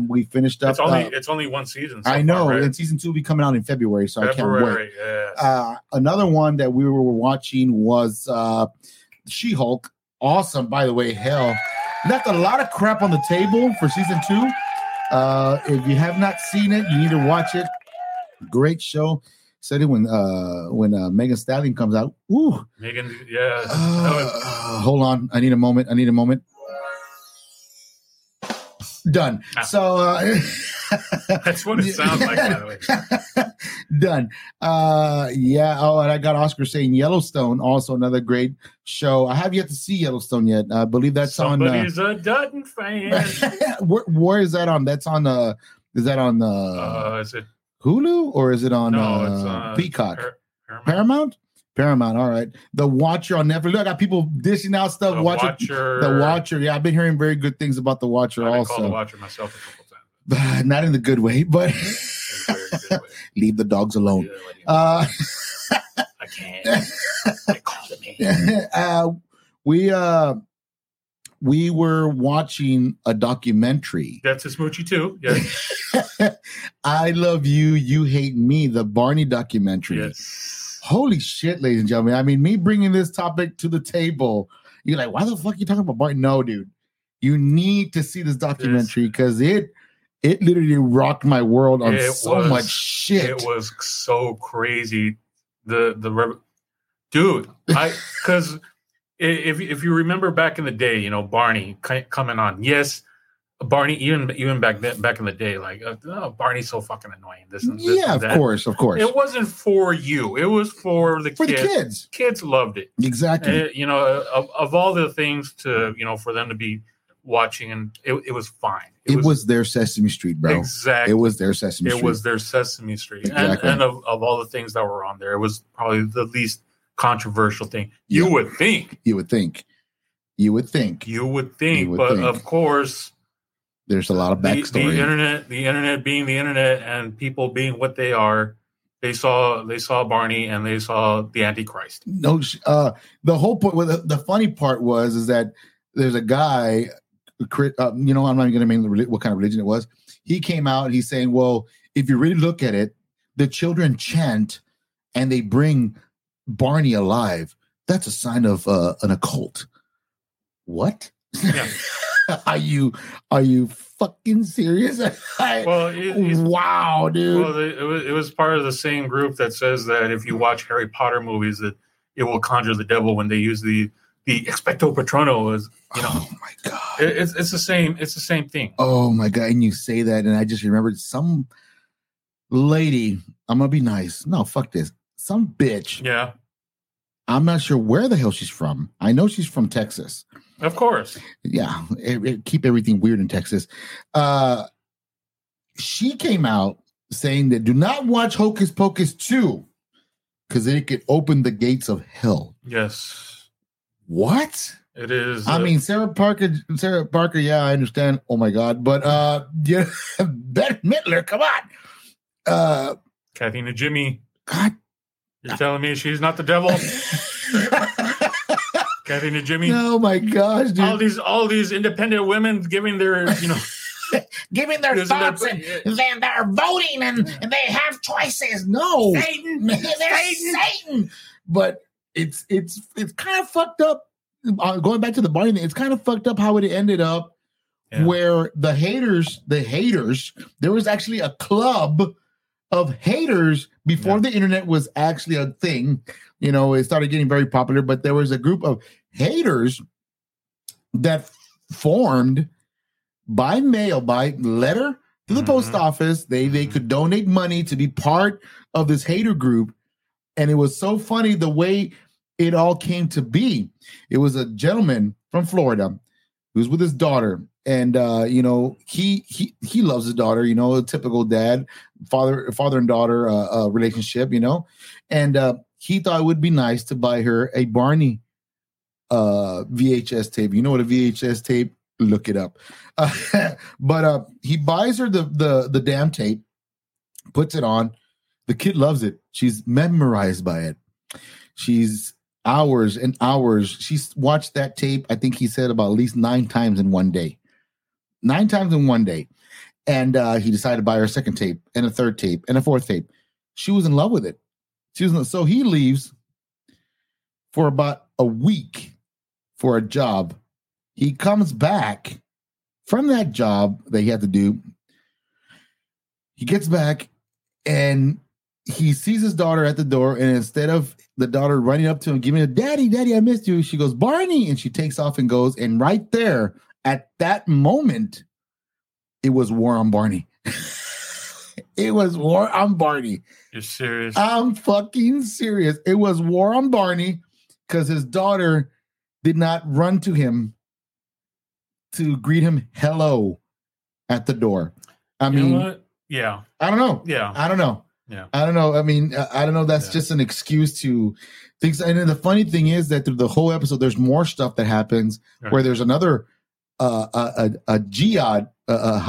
We finished up. It's only one season. So I know. Far, right? And season 2 will be coming out in February, so I can't wait. Yes. Another one that we were watching was She-Hulk. Awesome, by the way. Hell, left a lot of crap on the table for season 2. If you have not seen it, you need to watch it. Great show. Said it when Megan Stallion comes out. Ooh, Megan. Yeah. Hold on, I need a moment. Done. So that's what it sounds like, by the way. Done. And I got Oscar saying Yellowstone, also another great show. I have yet to see Yellowstone yet. I believe that's somebody's a Dutton fan. Where is that on? That's on is it Hulu or is it on Peacock? Paramount? Paramount, all right. The Watcher on Netflix. Look, I got people dishing out stuff. The Watcher. Yeah, I've been hearing very good things about The Watcher. I've also called The Watcher myself a couple times. Not in the good way, but leave the dogs alone. I can't. I call them in. We were watching a documentary. That's a smoochie too. Yes. I Love You, You Hate Me, the Barney documentary. Yes. Holy shit, ladies and gentlemen. I mean, me bringing this topic to the table, you're like, why the fuck are you talking about Barney? No, dude. You need to see this documentary because it literally rocked my world on much shit. It was so crazy. Because if you remember back in the day, you know, Barney coming on. Yes, Barney. Even back in the day, like Barney's so fucking annoying. Of course. It wasn't for you. It was for the kids. Kids loved it exactly. You know, of all the things to for them to be watching, and it was fine. It was their Sesame Street, bro. Exactly. It was their Sesame Street. Exactly. And of all the things that were on there, it was probably the least controversial thing. You would think. Of course, there's a lot of backstory. The internet being the internet, and people being what they are. They saw Barney and they saw the Antichrist. No, the whole point. Well, the funny part is that there's a guy. I'm not even going to name what kind of religion it was. He came out and he's saying, well, if you really look at it, the children chant and they bring Barney alive. That's a sign of an occult. What? Yeah. Are you fucking serious? Wow, dude. Well, it was part of the same group that says that if you watch Harry Potter movies, that it will conjure the devil when they use the Expecto Patrono is, Oh my God! It's the same thing. Oh my God! And you say that, and I just remembered some lady. I'm gonna be nice. No, fuck this. Some bitch. Yeah. I'm not sure where the hell she's from. I know she's from Texas. Of course. Yeah. Keep everything weird in Texas. She came out saying that do not watch Hocus Pocus 2 because it could open the gates of hell. Yes. What? It is. I mean, Sarah Parker. Yeah, I understand. Oh my God. But Bette Midler, come on. Kathy and Jimmy. God You're telling me she's not the devil? Kathy and Jimmy. Oh my gosh, dude. All these independent women giving their, you know, giving their thoughts, and then they're voting, and they have choices. No, Satan. But it's kind of fucked up. Going back to the Barney thing, it's kind of fucked up how it ended up, where the haters, there was actually a club of haters before the internet was actually a thing. You know, it started getting very popular, but there was a group of haters that formed by mail, by letter to the post office. They could donate money to be part of this hater group. And it was so funny the way it all came to be. It was a gentleman from Florida who was with his daughter. And, you know, he loves his daughter, you know, a typical dad, father and daughter relationship, you know. And he thought it would be nice to buy her a Barney VHS tape. You know what a VHS tape? Look it up. But he buys her the damn tape, puts it on. The kid loves it. She's mesmerized by it. She's hours and hours. She's watched that tape, I think he said, about at least 9 times in one day. 9 times in one day. And he decided to buy her a second tape and a third tape and a fourth tape. She was in love with it. So he leaves for about a week for a job. He comes back from that job that he had to do. He gets back and he sees his daughter at the door. And instead of the daughter running up to him, giving him, Daddy, I missed you, she goes, Barney. And she takes off and goes. And right there at that moment, it was war on Barney. It was war on Barney. You're serious? I'm fucking serious. It was war on Barney because his daughter did not run to him to greet him hello at the door. I mean, you know what? Yeah. I don't know. Yeah. I don't know. Yeah. I don't know. I mean, I don't know. That's just an excuse to things. And then the funny thing is that through the whole episode, there's more stuff that happens where there's another a jihad of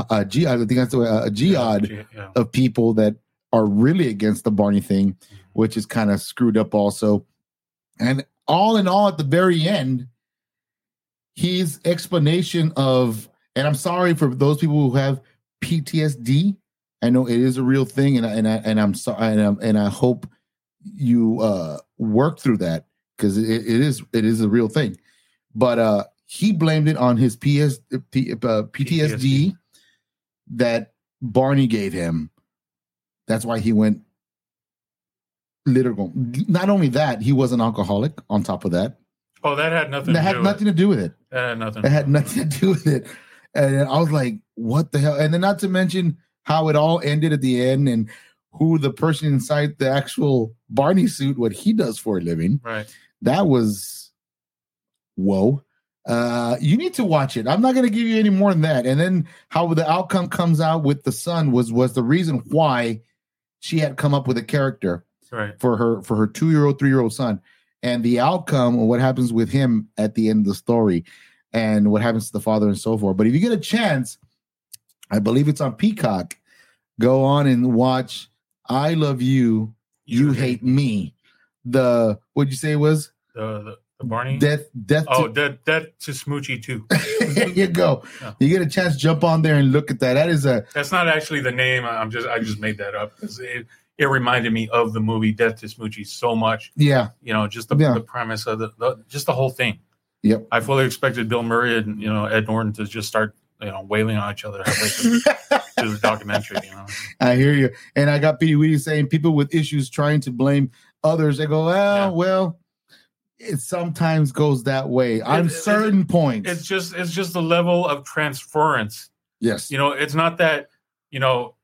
people that are really against the Barney thing, which is kind of screwed up also. And all in all, at the very end, his explanation of, and I'm sorry for those people who have PTSD. I know it is a real thing, and I hope you work through that because it is a real thing. But he blamed it on his PTSD that Barney gave him. That's why he went literal. Not only that, he was an alcoholic. On top of that, that had nothing to do with it. That had nothing to do with it. And I was like, what the hell? And then not to mention how it all ended at the end and who the person inside the actual Barney suit, what he does for a living. Right. That was, whoa. You need to watch it. I'm not going to give you any more than that. And then how the outcome comes out with the son was the reason why she had come up with a character for her 2-year-old, 3-year-old son. And the outcome of what happens with him at the end of the story and what happens to the father and so forth. But if you get a chance, I believe it's on Peacock, go on and watch I Love You, You Hate Me. What'd you say it was? The Barney? Death. Oh, Death to Smoochie Too. There you go. Yeah. You get a chance, jump on there and look at that. That's not actually the name. I just made that up. It reminded me of the movie Death to Smoochie so much. Yeah. You know, just the premise of just the whole thing. Yep. I fully expected Bill Murray and, you know, Ed Norton to just start, you know, wailing on each other through the documentary, you know. I hear you. And I got Pirriwiris saying people with issues trying to blame others. They go, well, it sometimes goes that way on certain points. It's just the level of transference. Yes. You know, it's not that, you know,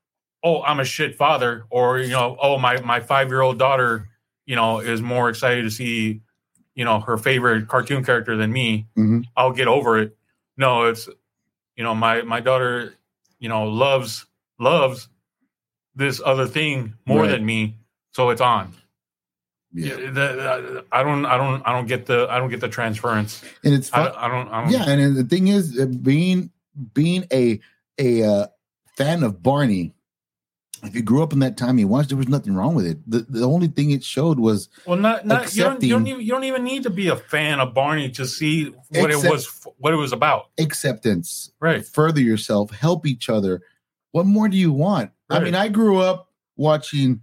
oh, I'm a shit father, or, you know, oh, my 5-year-old daughter, you know, is more excited to see, you know, her favorite cartoon character than me. Mm-hmm. I'll get over it. No, it's, you know, my daughter, you know, loves this other thing more than me, so it's on. Yeah. I don't get the transference. And it's and the thing is, being a fan of Barney, if you grew up in that time, you watched, there was nothing wrong with it. The only thing it showed was accepting. You don't even need to be a fan of Barney to see what it was about. Acceptance, right? Further yourself, help each other. What more do you want? Right. I mean, I grew up watching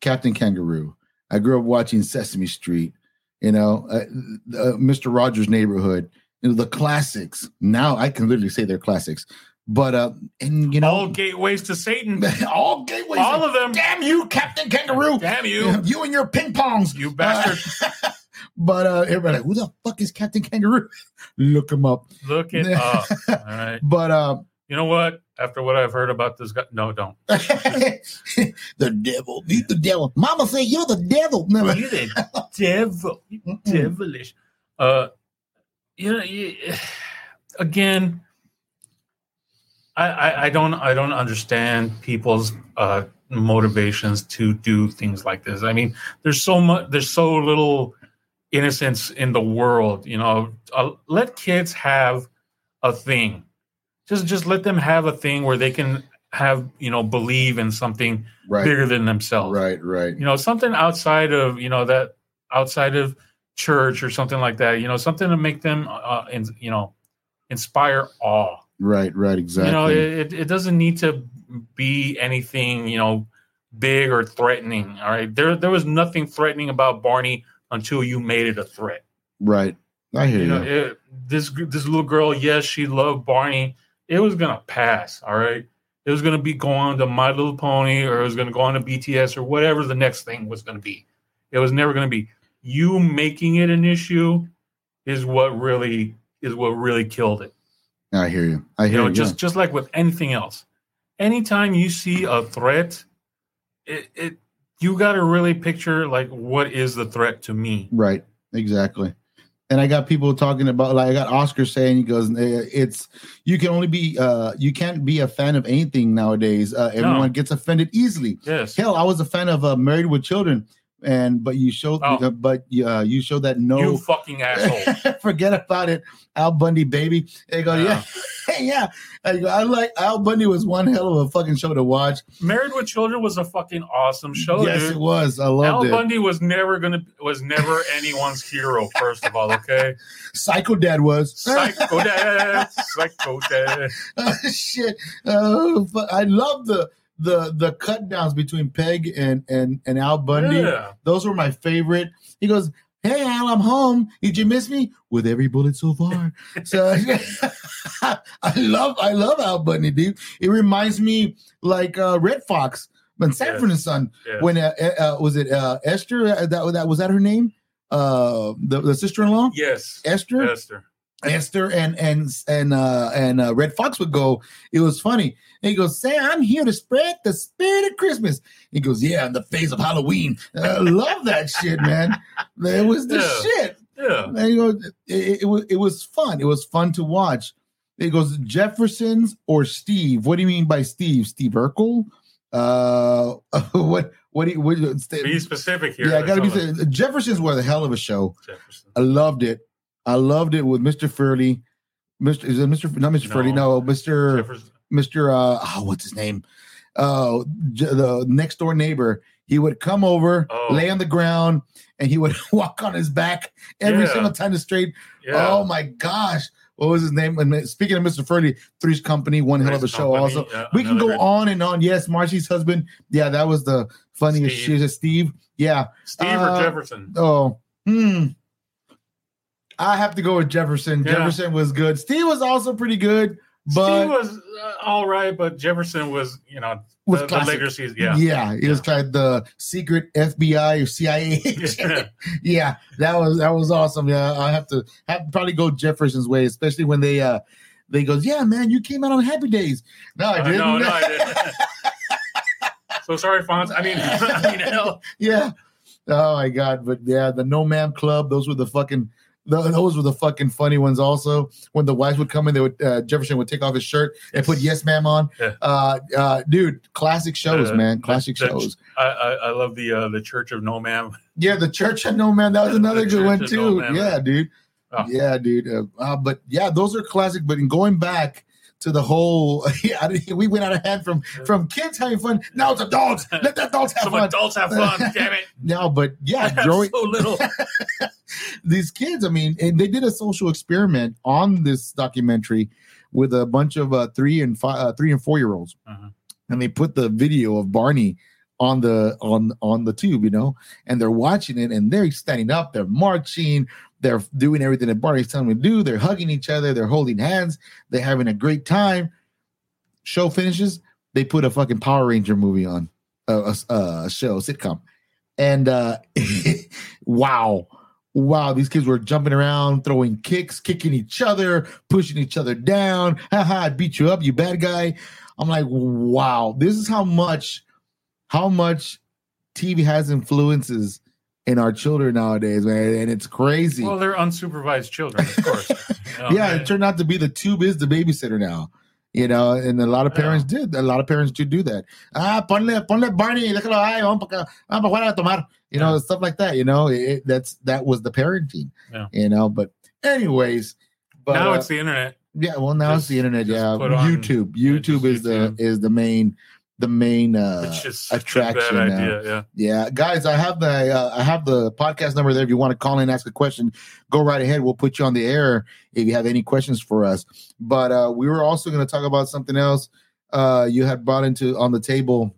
Captain Kangaroo. I grew up watching Sesame Street. You know, Mr. Rogers' Neighborhood. You know, the classics. Now I can literally say they're classics. But and you know, all gateways to Satan, all gateways, all of them. Damn you, Captain Kangaroo! Damn you, you and your ping pongs, you bastard! But everybody, like, who the fuck is Captain Kangaroo? Look him up. Look it up. All right. But you know what? After what I've heard about this guy, no, don't. The devil, meet the devil. Mama say you're the devil. Never. You're the devil, devilish. Again. I don't understand people's motivations to do things like this. I mean, there's so little innocence in the world. You know, let kids have a thing. Just let them have a thing where they can have, you know, believe in something bigger than themselves. Right. You know, something outside of church or something like that. You know, something to make them, inspire awe. Right, exactly. You know, it doesn't need to be anything, you know, big or threatening. All right, there was nothing threatening about Barney until you made it a threat. Right, I hear you. Know, this little girl, yes, she loved Barney. It was gonna pass. All right, it was gonna be going to My Little Pony, or it was gonna go on to BTS, or whatever the next thing was gonna be. It was never gonna be. You making it an issue is what really killed it. I hear you. I hear you. Just like with anything else, anytime you see a threat, it you got to really picture like what is the threat to me? Right, exactly. And I got people talking about like I got Oscar saying he goes, "It's you can only be you can't be a fan of anything nowadays. Everyone gets offended easily." Yes. Hell, I was a fan of Married with Children. But you showed that no, you fucking asshole. Forget about it, Al Bundy, baby. They go, yeah. I like Al Bundy was one hell of a fucking show to watch. Married with Children was a fucking awesome show. Yes, dude. It was. I loved it. Al Bundy was never anyone's hero. First of all, okay. Psycho Dad. Shit. I love the cut downs between Peg and Al Bundy. Yeah. Those were my favorite. He goes, "Hey Al, I'm home. Did you miss me?" With every bullet so far. So I love Al Bundy, dude. It reminds me like Red Fox when Sanford and Son. Yes. When was it Esther? That was that her name? The sister-in-law. Yes, Esther. Esther and Red Fox would go. It was funny. And he goes, "Say, I'm here to spread the spirit of Christmas." He goes, "Yeah, in the face of Halloween." I love that shit, man. It was the shit. Yeah. And he goes, it was fun. It was fun to watch. He goes, "Jefferson's or Steve? What do you mean by Steve? Steve Urkel? Be specific here. Yeah, I gotta be specific. Jefferson's was a hell of a show. Jefferson. I loved it. with Mr. Furley. Mr. Jefferson. What's his name? The next door neighbor. He would come over, lay on the ground, and he would walk on his back every single time to straight. Yeah. Oh my gosh. What was his name? And speaking of Mr. Furley, Three's Company, one hell of a show also. Yeah, we can go on and on. Yes, Marcy's husband. Yeah, that was the funniest shit. Steve. Yeah. Steve or Jefferson? I have to go with Jefferson. Yeah. Jefferson was good. Steve was also pretty good, but Steve was all right. But Jefferson was, you know, the legacy. Yeah. It was like the secret FBI or CIA. Yeah, that was awesome. Yeah, I have to probably go Jefferson's way, especially when they goes, "Yeah, man, you came out on Happy Days." No, I didn't. No, I didn't. So sorry, Fonz. I mean, hell. Yeah. Oh my God, but yeah, the No Ma'am Club. Those were the fucking funny ones. Also, when the wives would come in, they would Jefferson would take off his shirt and put "Yes, Ma'am" on. Yeah. Dude, classic shows, man. Classic shows. I love the Church of No Ma'am. Yeah, the Church of No Ma'am. That was another good one too. No, yeah, dude. Oh. Yeah, dude. But yeah, those are classic. But in going back to the whole. We went out of hand from kids having fun. Now it's adults. Let the adults have fun. Adults have fun. Damn it. No, but yeah, growing so little. These kids. I mean, and they did a social experiment on this documentary with a bunch of 3 and 4 year olds, and they put the video of Barney on the tube, you know, and they're watching it and they're standing up, they're marching, they're doing everything that Barney's telling them to do, they're hugging each other, they're holding hands, they're having a great time. Show finishes, they put a fucking Power Ranger movie on, a show, sitcom, and wow, these kids were jumping around, throwing kicks, kicking each other, pushing each other down. I beat you up, you bad guy. I'm like, wow, this is how much TV has influences in our children nowadays, man, and it's crazy. Well, they're unsupervised children, of course. Yeah, it turned out to be the tube is the babysitter now, you know, and a lot of parents did. A lot of parents do that. Ponle Barney, look at tomar, you know, stuff like that, you know. That was the parenting, you know. But anyways. But, now it's the internet. Yeah, well, now it's the internet, yeah. YouTube. YouTube is the main... the main attraction. Idea, yeah, guys, I have the podcast number there. If you want to call in, ask a question, go right ahead. We'll put you on the air if you have any questions for us. But we were also going to talk about something else you had brought into on the table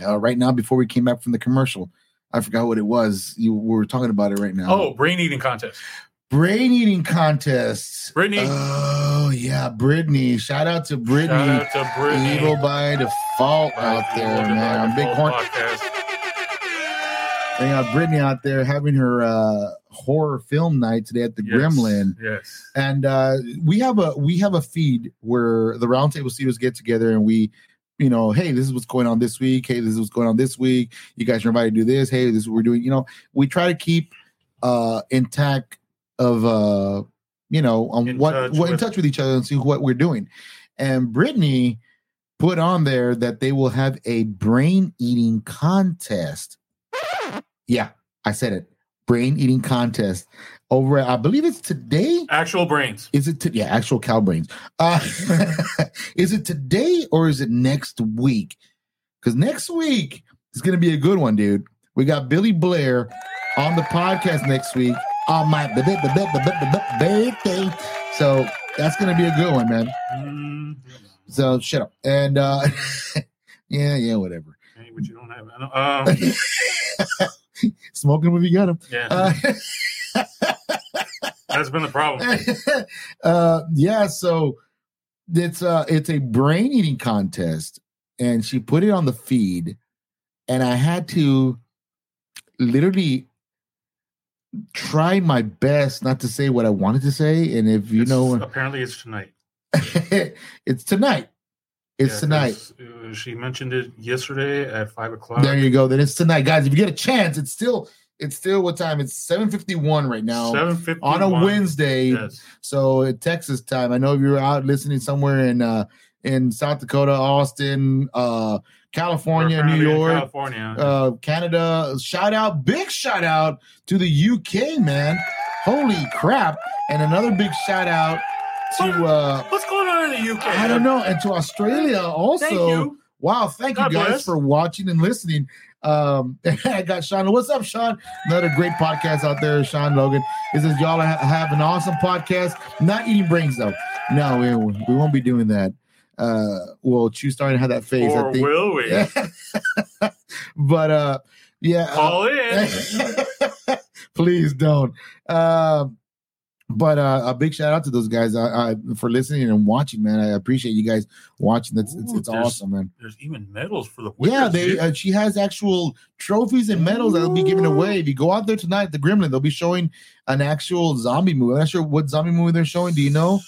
right now before we came back from the commercial. I forgot what it was. We were talking about it right now. Oh, brain eating contest. Brain eating contests. Brittany. Oh, yeah. Brittany. Shout out to Brittany. Evil by default out there, man. I'm big horn. They got Brittany out there having her horror film night today at the Gremlin. Yes. And we have a feed where the roundtable studios get together and we, you know, hey, this is what's going on this week. Hey, this is what's going on this week. You guys are invited to do this. Hey, this is what we're doing. You know, we try to keep intact of you know, on in touch with each other and see what we're doing. And Brittany put on there that they will have a brain eating contest. Yeah, I said it. Brain eating contest over, I believe it's today. Actual brains. Is it yeah, actual cow brains. Is it today or is it next week? Because next week is gonna be a good one, dude. We got Billy Blair on the podcast next week. On my birthday. So that's going to be a good one, man. So shut up. And yeah, whatever. Hey, but you don't have smoking when you got them. Yeah. That's been the problem. Yeah, so it's a brain eating contest and she put it on the feed and I had to literally try my best not to say what I wanted to say, and if apparently it's tonight. It's tonight. She mentioned it yesterday at 5:00. There you go. Then it's tonight, guys. If you get a chance, it's still what time? It's 7:51 right now. 7:51 on a Wednesday. Yes. So Texas time. I know if you're out listening somewhere in South Dakota, Austin, California, New York, California. Canada. Big shout out to the UK, man. Holy crap. And another big shout out to... what's going on in the UK? I don't know. And to Australia also. Thank you. Wow, thank God you guys bless. For watching and listening. I got Sean. What's up, Sean? Another great podcast out there, Sean Logan. It says, y'all have an awesome podcast. Not eating brains, though. No, we won't be doing that. Well, Chew starting to have that phase, or I think. Will we? But yeah, call in. Please don't. But a big shout out to those guys for listening and watching, man. I appreciate you guys watching. That's it's awesome, man. There's even medals for the winners. Yeah, she has actual trophies and medals that'll be given away. If you go out there tonight at the Gremlin, they'll be showing an actual zombie movie. I'm not sure what zombie movie they're showing. Do you know?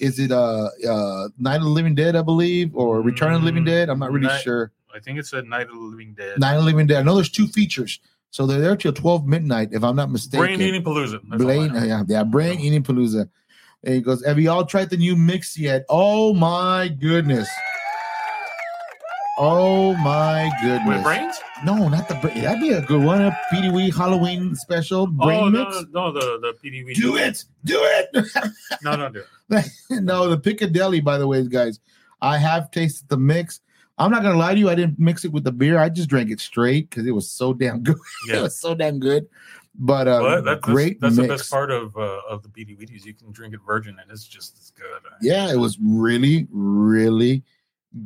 Is it Night of the Living Dead, I believe, or Return of the Living Dead? I'm not really sure. I think it said Night of the Living Dead. Night of the Living Dead. I know there's two features. So they're there till 12 midnight, if I'm not mistaken. Brain Eating Palooza. Brain Eating Palooza. And he goes, have you all tried the new mix yet? Oh, my goodness. Oh my goodness! With brains? No, not the brains. That'd be a good one. A PDW Halloween special. Brain mix? No, the PDW. Do it! No, don't do it. No, the Piccadilly. By the way, guys, I have tasted the mix. I'm not gonna lie to you. I didn't mix it with the beer. I just drank it straight because it was so damn good. Yeah. It was so damn good. But that's the best part of the BD Wheaties. You can drink it virgin, and it's just as good. Yeah, it was really, really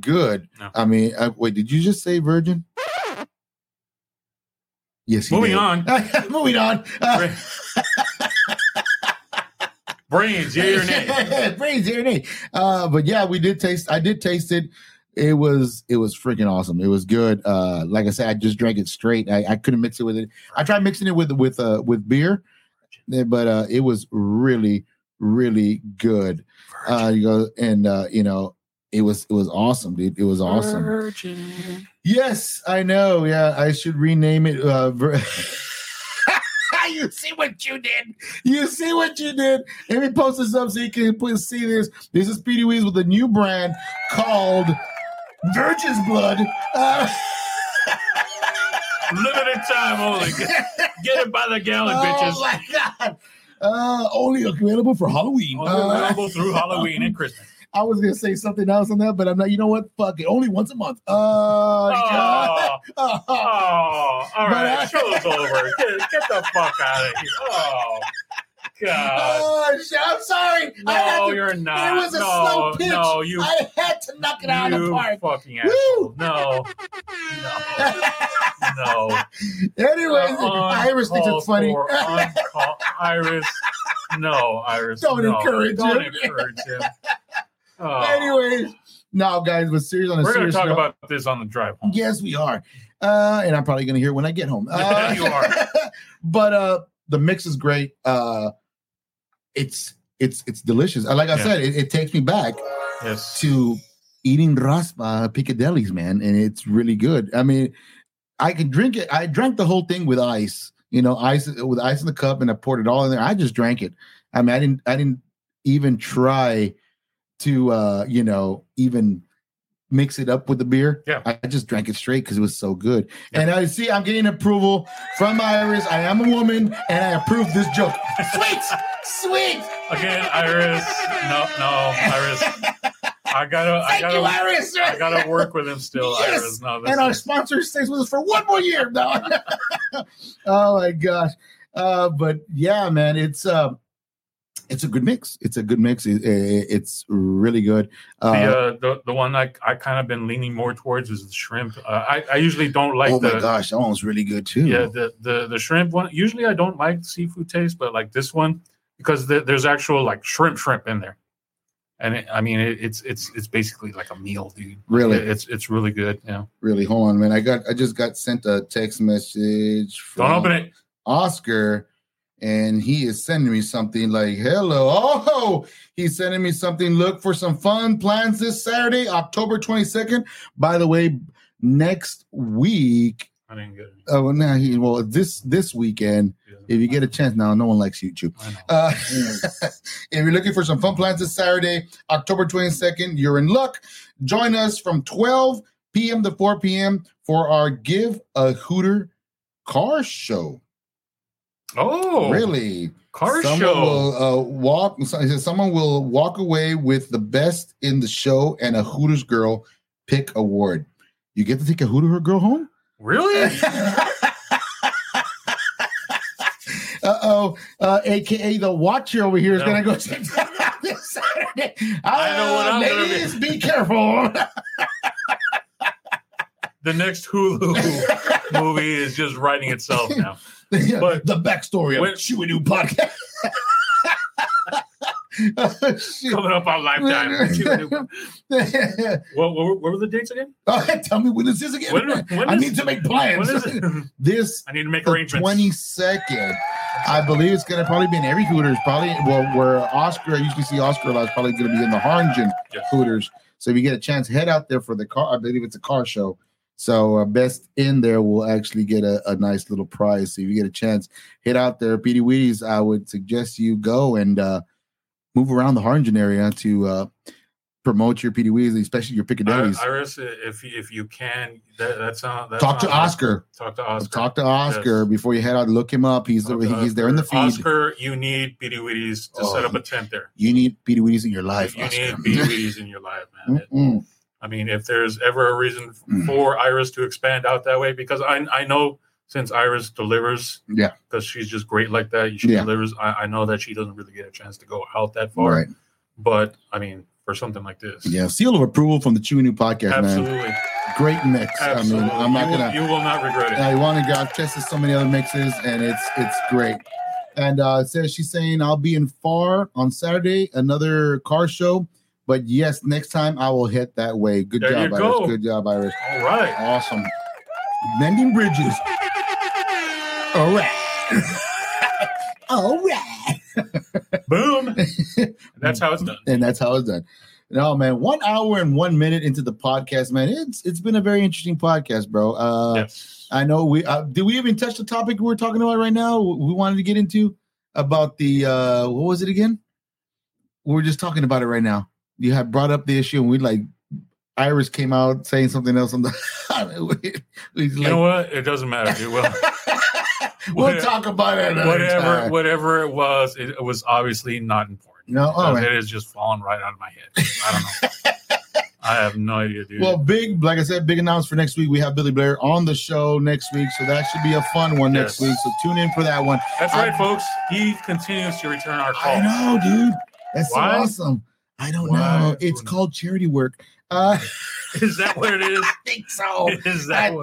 good. No. I mean, wait, did you just say virgin? Yes. Moving on. Brains, yay or nay? Brains, yay or nay? But yeah, I did taste it. It was freaking awesome. It was good. Like I said, I just drank it straight. I couldn't mix it with it. I tried mixing it with beer, but it was really, really good. It was awesome, dude. It was awesome. Virgin. Yes, I know. Yeah, I should rename it. You see what you did. Let me post this up so you can please see this. This is Speedy Wheeze with a new brand called Virgin's Blood. Limited time only. Get it by the gallon, bitches. Oh, my God. Only available for Halloween. Only available through Halloween and Christmas. I was going to say something else on that, but I'm not. You know what? Fuck it. Only once a month. All right. The show's over. Get the fuck out of here. Oh, God. Oh, shit. I'm sorry. No, you're not. It was a slow pitch. No, I had to knock it out of the park. You fucking asshole. No. Anyways, Iris thinks it's funny. Iris. Don't encourage him. Oh. Anyways, no, guys, but we're going to talk about this on the drive home. Yes, we are. And I'm probably going to hear it when I get home. You are. But the mix is great. It's delicious. Like I said, it takes me back to eating raspa Piccadillys, man. And it's really good. I mean, I can drink it. I drank the whole thing with ice, with ice in the cup, and I poured it all in there. I just drank it. I mean, I didn't even try to even mix it up with the beer. Yeah. I just drank it straight because it was so good. Yeah. And I see I'm getting approval from Iris. I am a woman and I approve this joke. Sweet. Again, Iris. No, Iris. I gotta work with him still, yes. Iris. No, and our sponsor stays with us for one more year. No. Oh my gosh. But yeah, man, it's a good mix. It's really good. The one I kind of been leaning more towards is the shrimp. I usually don't like. Oh my gosh, that one's really good too. Yeah, the shrimp one. Usually I don't like seafood taste, but like this one because there's actual like shrimp in there, and it's basically like a meal, dude. Really, it's really good. Yeah, really. Hold on, man. I just got sent a text message. From don't open it, Oscar. And he is sending me something like, hello. Oh, he's sending me something. Look for some fun plans this Saturday, October 22nd. By the way, next week. I didn't get it. Oh, now this weekend, if you get a chance now, no one likes YouTube. If you're looking for some fun plans this Saturday, October 22nd, you're in luck. Join us from 12 p.m. to 4 p.m. for our Give a Hooter car show. Oh, really? Car someone show. Someone will walk away with the best in the show and a Hooters Girl Pick Award. You get to take a Hooters Girl home? Really? Uh-oh. AKA The Watcher over here is going to go check that out this Saturday. I know what I'm doing. Ladies, be careful. The next Hulu movie is just writing itself now. But the backstory of Chewy New Podcast. Coming up on Lifetime. What were the dates again? Tell me when this is again. When I need to make plans. When is it? I need to make arrangements. 22nd. I believe it's going to probably be in every Hooters. Probably where Oscar, I usually see Oscar a lot, is probably going to be in the Harlingen Hooters. So if you get a chance, head out there for the car. I believe it's a car show. So best in there will actually get a nice little prize. So if you get a chance, hit out there. Petey Wheaties, I would suggest you go and move around the Harlingen area to promote your Pirriwiris, especially your Piccadillys. Iris, if you can, talk to Oscar. Talk to Oscar yes. Before you head out. Look him up. He's there in the feed. Oscar, you need Pirriwiris to set up a tent there. You need Pirriwiris in your life. You need Pirriwiris in your life, man. Mm-hmm. I mean, if there's ever a reason for Iris to expand out that way, because I know since Iris delivers, because she's just great like that. She delivers. I know that she doesn't really get a chance to go out that far, right? But I mean, for something like this, seal of approval from the Chewy New Podcast, absolutely. Man. Great mix. Absolutely. I mean, you will not regret it. I want to go. I've tested so many other mixes, and it's great. And she's saying, I'll be in FAR on Saturday, another car show. But yes, next time I will hit that way. Good there job, Iris. Go. Good job, Iris. All right. Awesome. Mending bridges. All right. All right. Boom. That's how it's done. And that's how it's done. No, man, 1 hour and 1 minute into the podcast, man. It's been a very interesting podcast, bro. Yes. I know we did we even touch the topic we're talking about right now? We wanted to get into about the what was it again? We're just talking about it right now. You had brought up the issue, and Iris came out saying something else on the. You know what? It doesn't matter. It will. We'll talk about it. Whatever it was, obviously not important. No, it is just falling right out of my head. I don't know. I have no idea, dude. Well, big announcement for next week. We have Billy Blair on the show next week, so that should be a fun one next week. So tune in for that one. That's right, folks. He continues to return our calls. I know, dude. That's so awesome. I don't know. It's called charity work. Is that what it is? I think so. Is that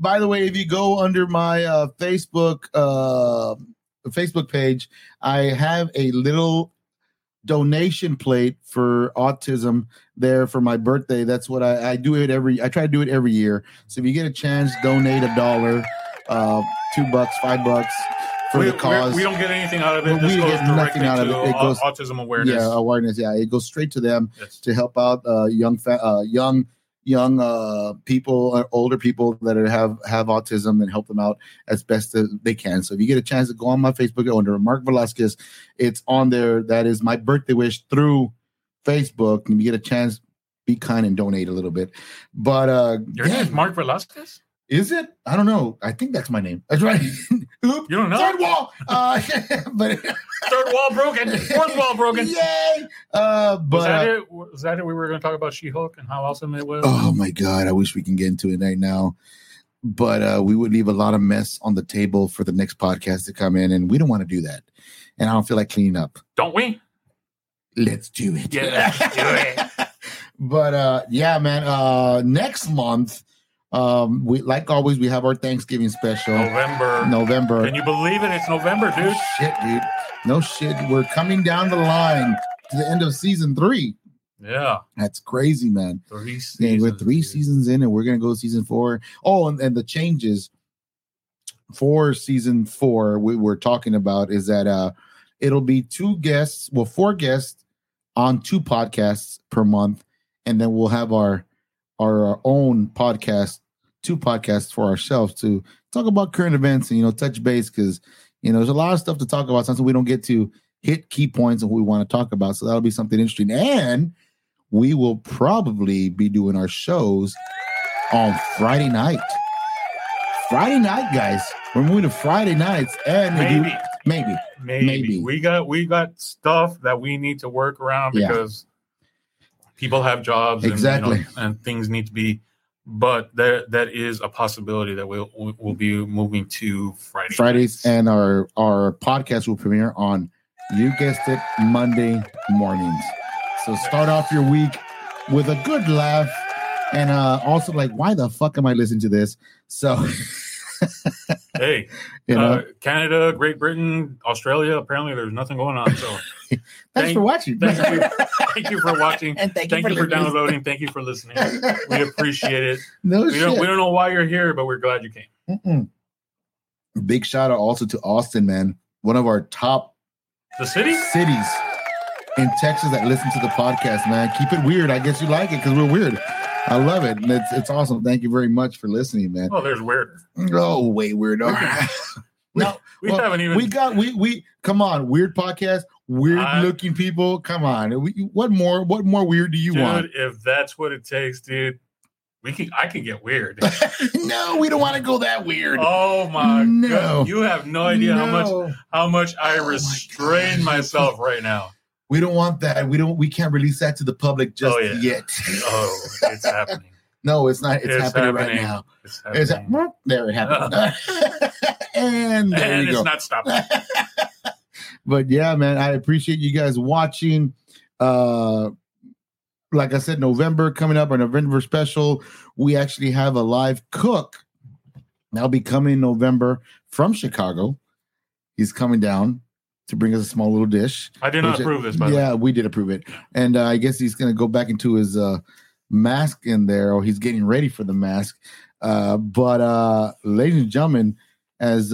By the way, if you go under my Facebook page, I have a little donation plate for autism there for my birthday. That's what I do it I try to do it every year. So if you get a chance, donate $1, $2, $5. For the cause. We don't get anything out of it. This goes directly to autism awareness. Yeah, awareness. Yeah, it goes straight to them to help out young people, or older people that have autism, and help them out as best as they can. So if you get a chance to go on my Facebook under Mark Velasquez, it's on there. That is my birthday wish through Facebook. And if you get a chance, be kind and donate a little bit. But your name is Mark Velasquez? Is it? I don't know. I think that's my name. That's right. Oops. You don't know. Third wall. But third wall broken. Fourth wall broken. Yay. But was that it? We were going to talk about She-Hulk and how awesome it was. Oh my God. I wish we can get into it right now. But we would leave a lot of mess on the table for the next podcast to come in. And we don't want to do that. And I don't feel like cleaning up. Don't we? Let's do it. Yeah, let's do it. But yeah, man. Next month. We like always, we have our Thanksgiving special. November. Can you believe it? It's November, dude. Oh, shit, dude. No shit. We're coming down the line to the end of season 3. Yeah. That's crazy, man. 3 seasons. We're 3 seasons in, and we're going to go season 4. Oh, and the changes for season 4 we were talking about is that it'll be 4 guests on 2 podcasts per month. And then we'll have our own podcast, 2 podcasts for ourselves to talk about current events and, touch base. Cause there's a lot of stuff to talk about. Sometimes we don't get to hit key points of what we want to talk about. So that'll be something interesting. And we will probably be doing our shows on Friday night. Friday night, guys. We're moving to Friday nights. And maybe. We got stuff that we need to work around because people have jobs, exactly, and things need to be. But that is a possibility that we'll be moving to Fridays, and our podcast will premiere on, you guessed it, Monday mornings. So start off your week with a good laugh, and also why the fuck am I listening to this? So. Hey, Canada, Great Britain, Australia, apparently there's nothing going on. So thanks for watching. Thank you for watching. And thank you for downloading. Thank you for listening. We appreciate it. We don't know why you're here, but we're glad you came. Mm-mm. Big shout out also to Austin, man. One of our top cities in Texas that listen to the podcast, man. Keep it weird. I guess you like it because we're weird. I love it. And it's awesome. Thank you very much for listening, man. Oh, there's weirder. Oh, way weirder. No, we haven't even. We got we come on, weird podcast. weird-looking people. Come on, what more weird do you want? If that's what it takes, dude, I can get weird. No, we don't want to go that weird. Oh my God, you have no idea how much I restrain myself right now. We don't want that. We can't release that to the public just yet. Oh, it's happening. No, it's not. It's happening right now. It's happening. There it happened. And there you go. It's not stopping. But yeah, man, I appreciate you guys watching. Like I said, November coming up, our November special. We actually have a live cook. That'll be coming in November from Chicago. He's coming down to bring us a small little dish. I did not approve this, by the way. Yeah, we did approve it. And I guess he's going to go back into his mask in there, or he's getting ready for the mask. But ladies and gentlemen, as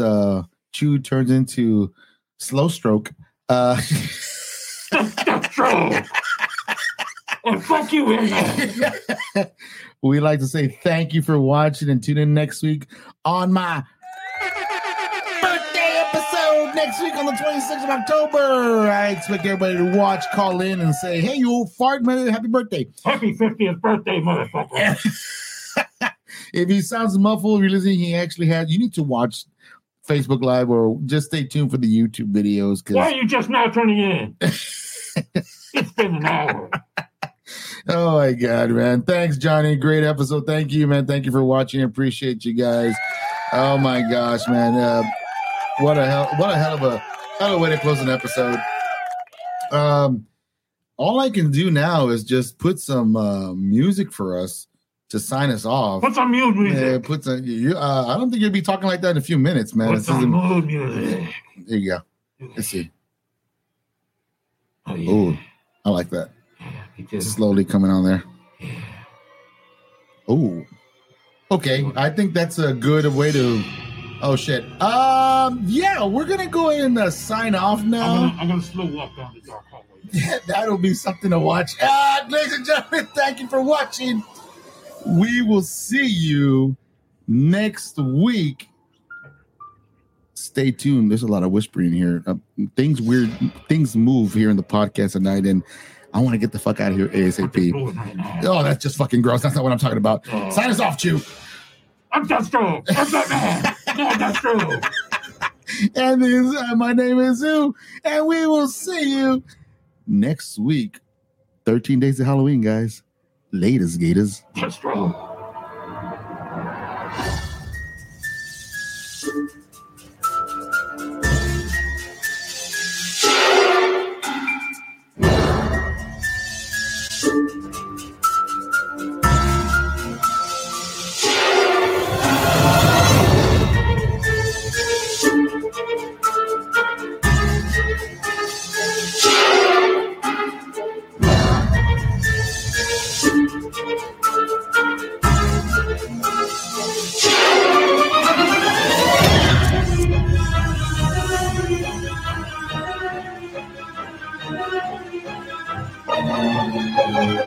Chew turns into Slow Stroke. And fuck you, we like to say thank you for watching and tune in next week on my birthday episode next week on the 26th of October. I expect everybody to watch, call in, and say, hey, you old fart, man, happy birthday. Happy 50th birthday, motherfucker. If he sounds muffled, if you're listening, he actually has, you need to watch Facebook Live or just stay tuned for the YouTube videos. Why are you just now turning in? It's been an hour. Oh my God, man. Thanks, Johnny. Great episode. Thank you, man. Thank you for watching. Appreciate you guys. Oh my gosh, man. What a hell of a way to close an episode. All I can do now is just put some music for us to sign us off. Put some mood music. Yeah, I don't think you'll be talking like that in a few minutes, man. Put some mood music. There you go. Let's see. Oh, yeah. Ooh, I like that. Slowly coming on there. Oh, okay. I think that's a good way to. Oh shit. Yeah, we're gonna go ahead and sign off now. I'm gonna slow walk down the dark hallway. Yeah, that'll be something to watch. Ladies and gentlemen, thank you for watching. We will see you next week. Stay tuned. There's a lot of whispering here. Things move here in the podcast tonight, and I want to get the fuck out of here ASAP. Oh, that's just fucking gross. That's not what I'm talking about. Oh. Sign us off, Chew. I'm Deathstroke. I'm not mad. No, Deathstroke. And my name is Zoo, and we will see you next week. 13 days of Halloween, guys. Laters, Gators. Deathstroke.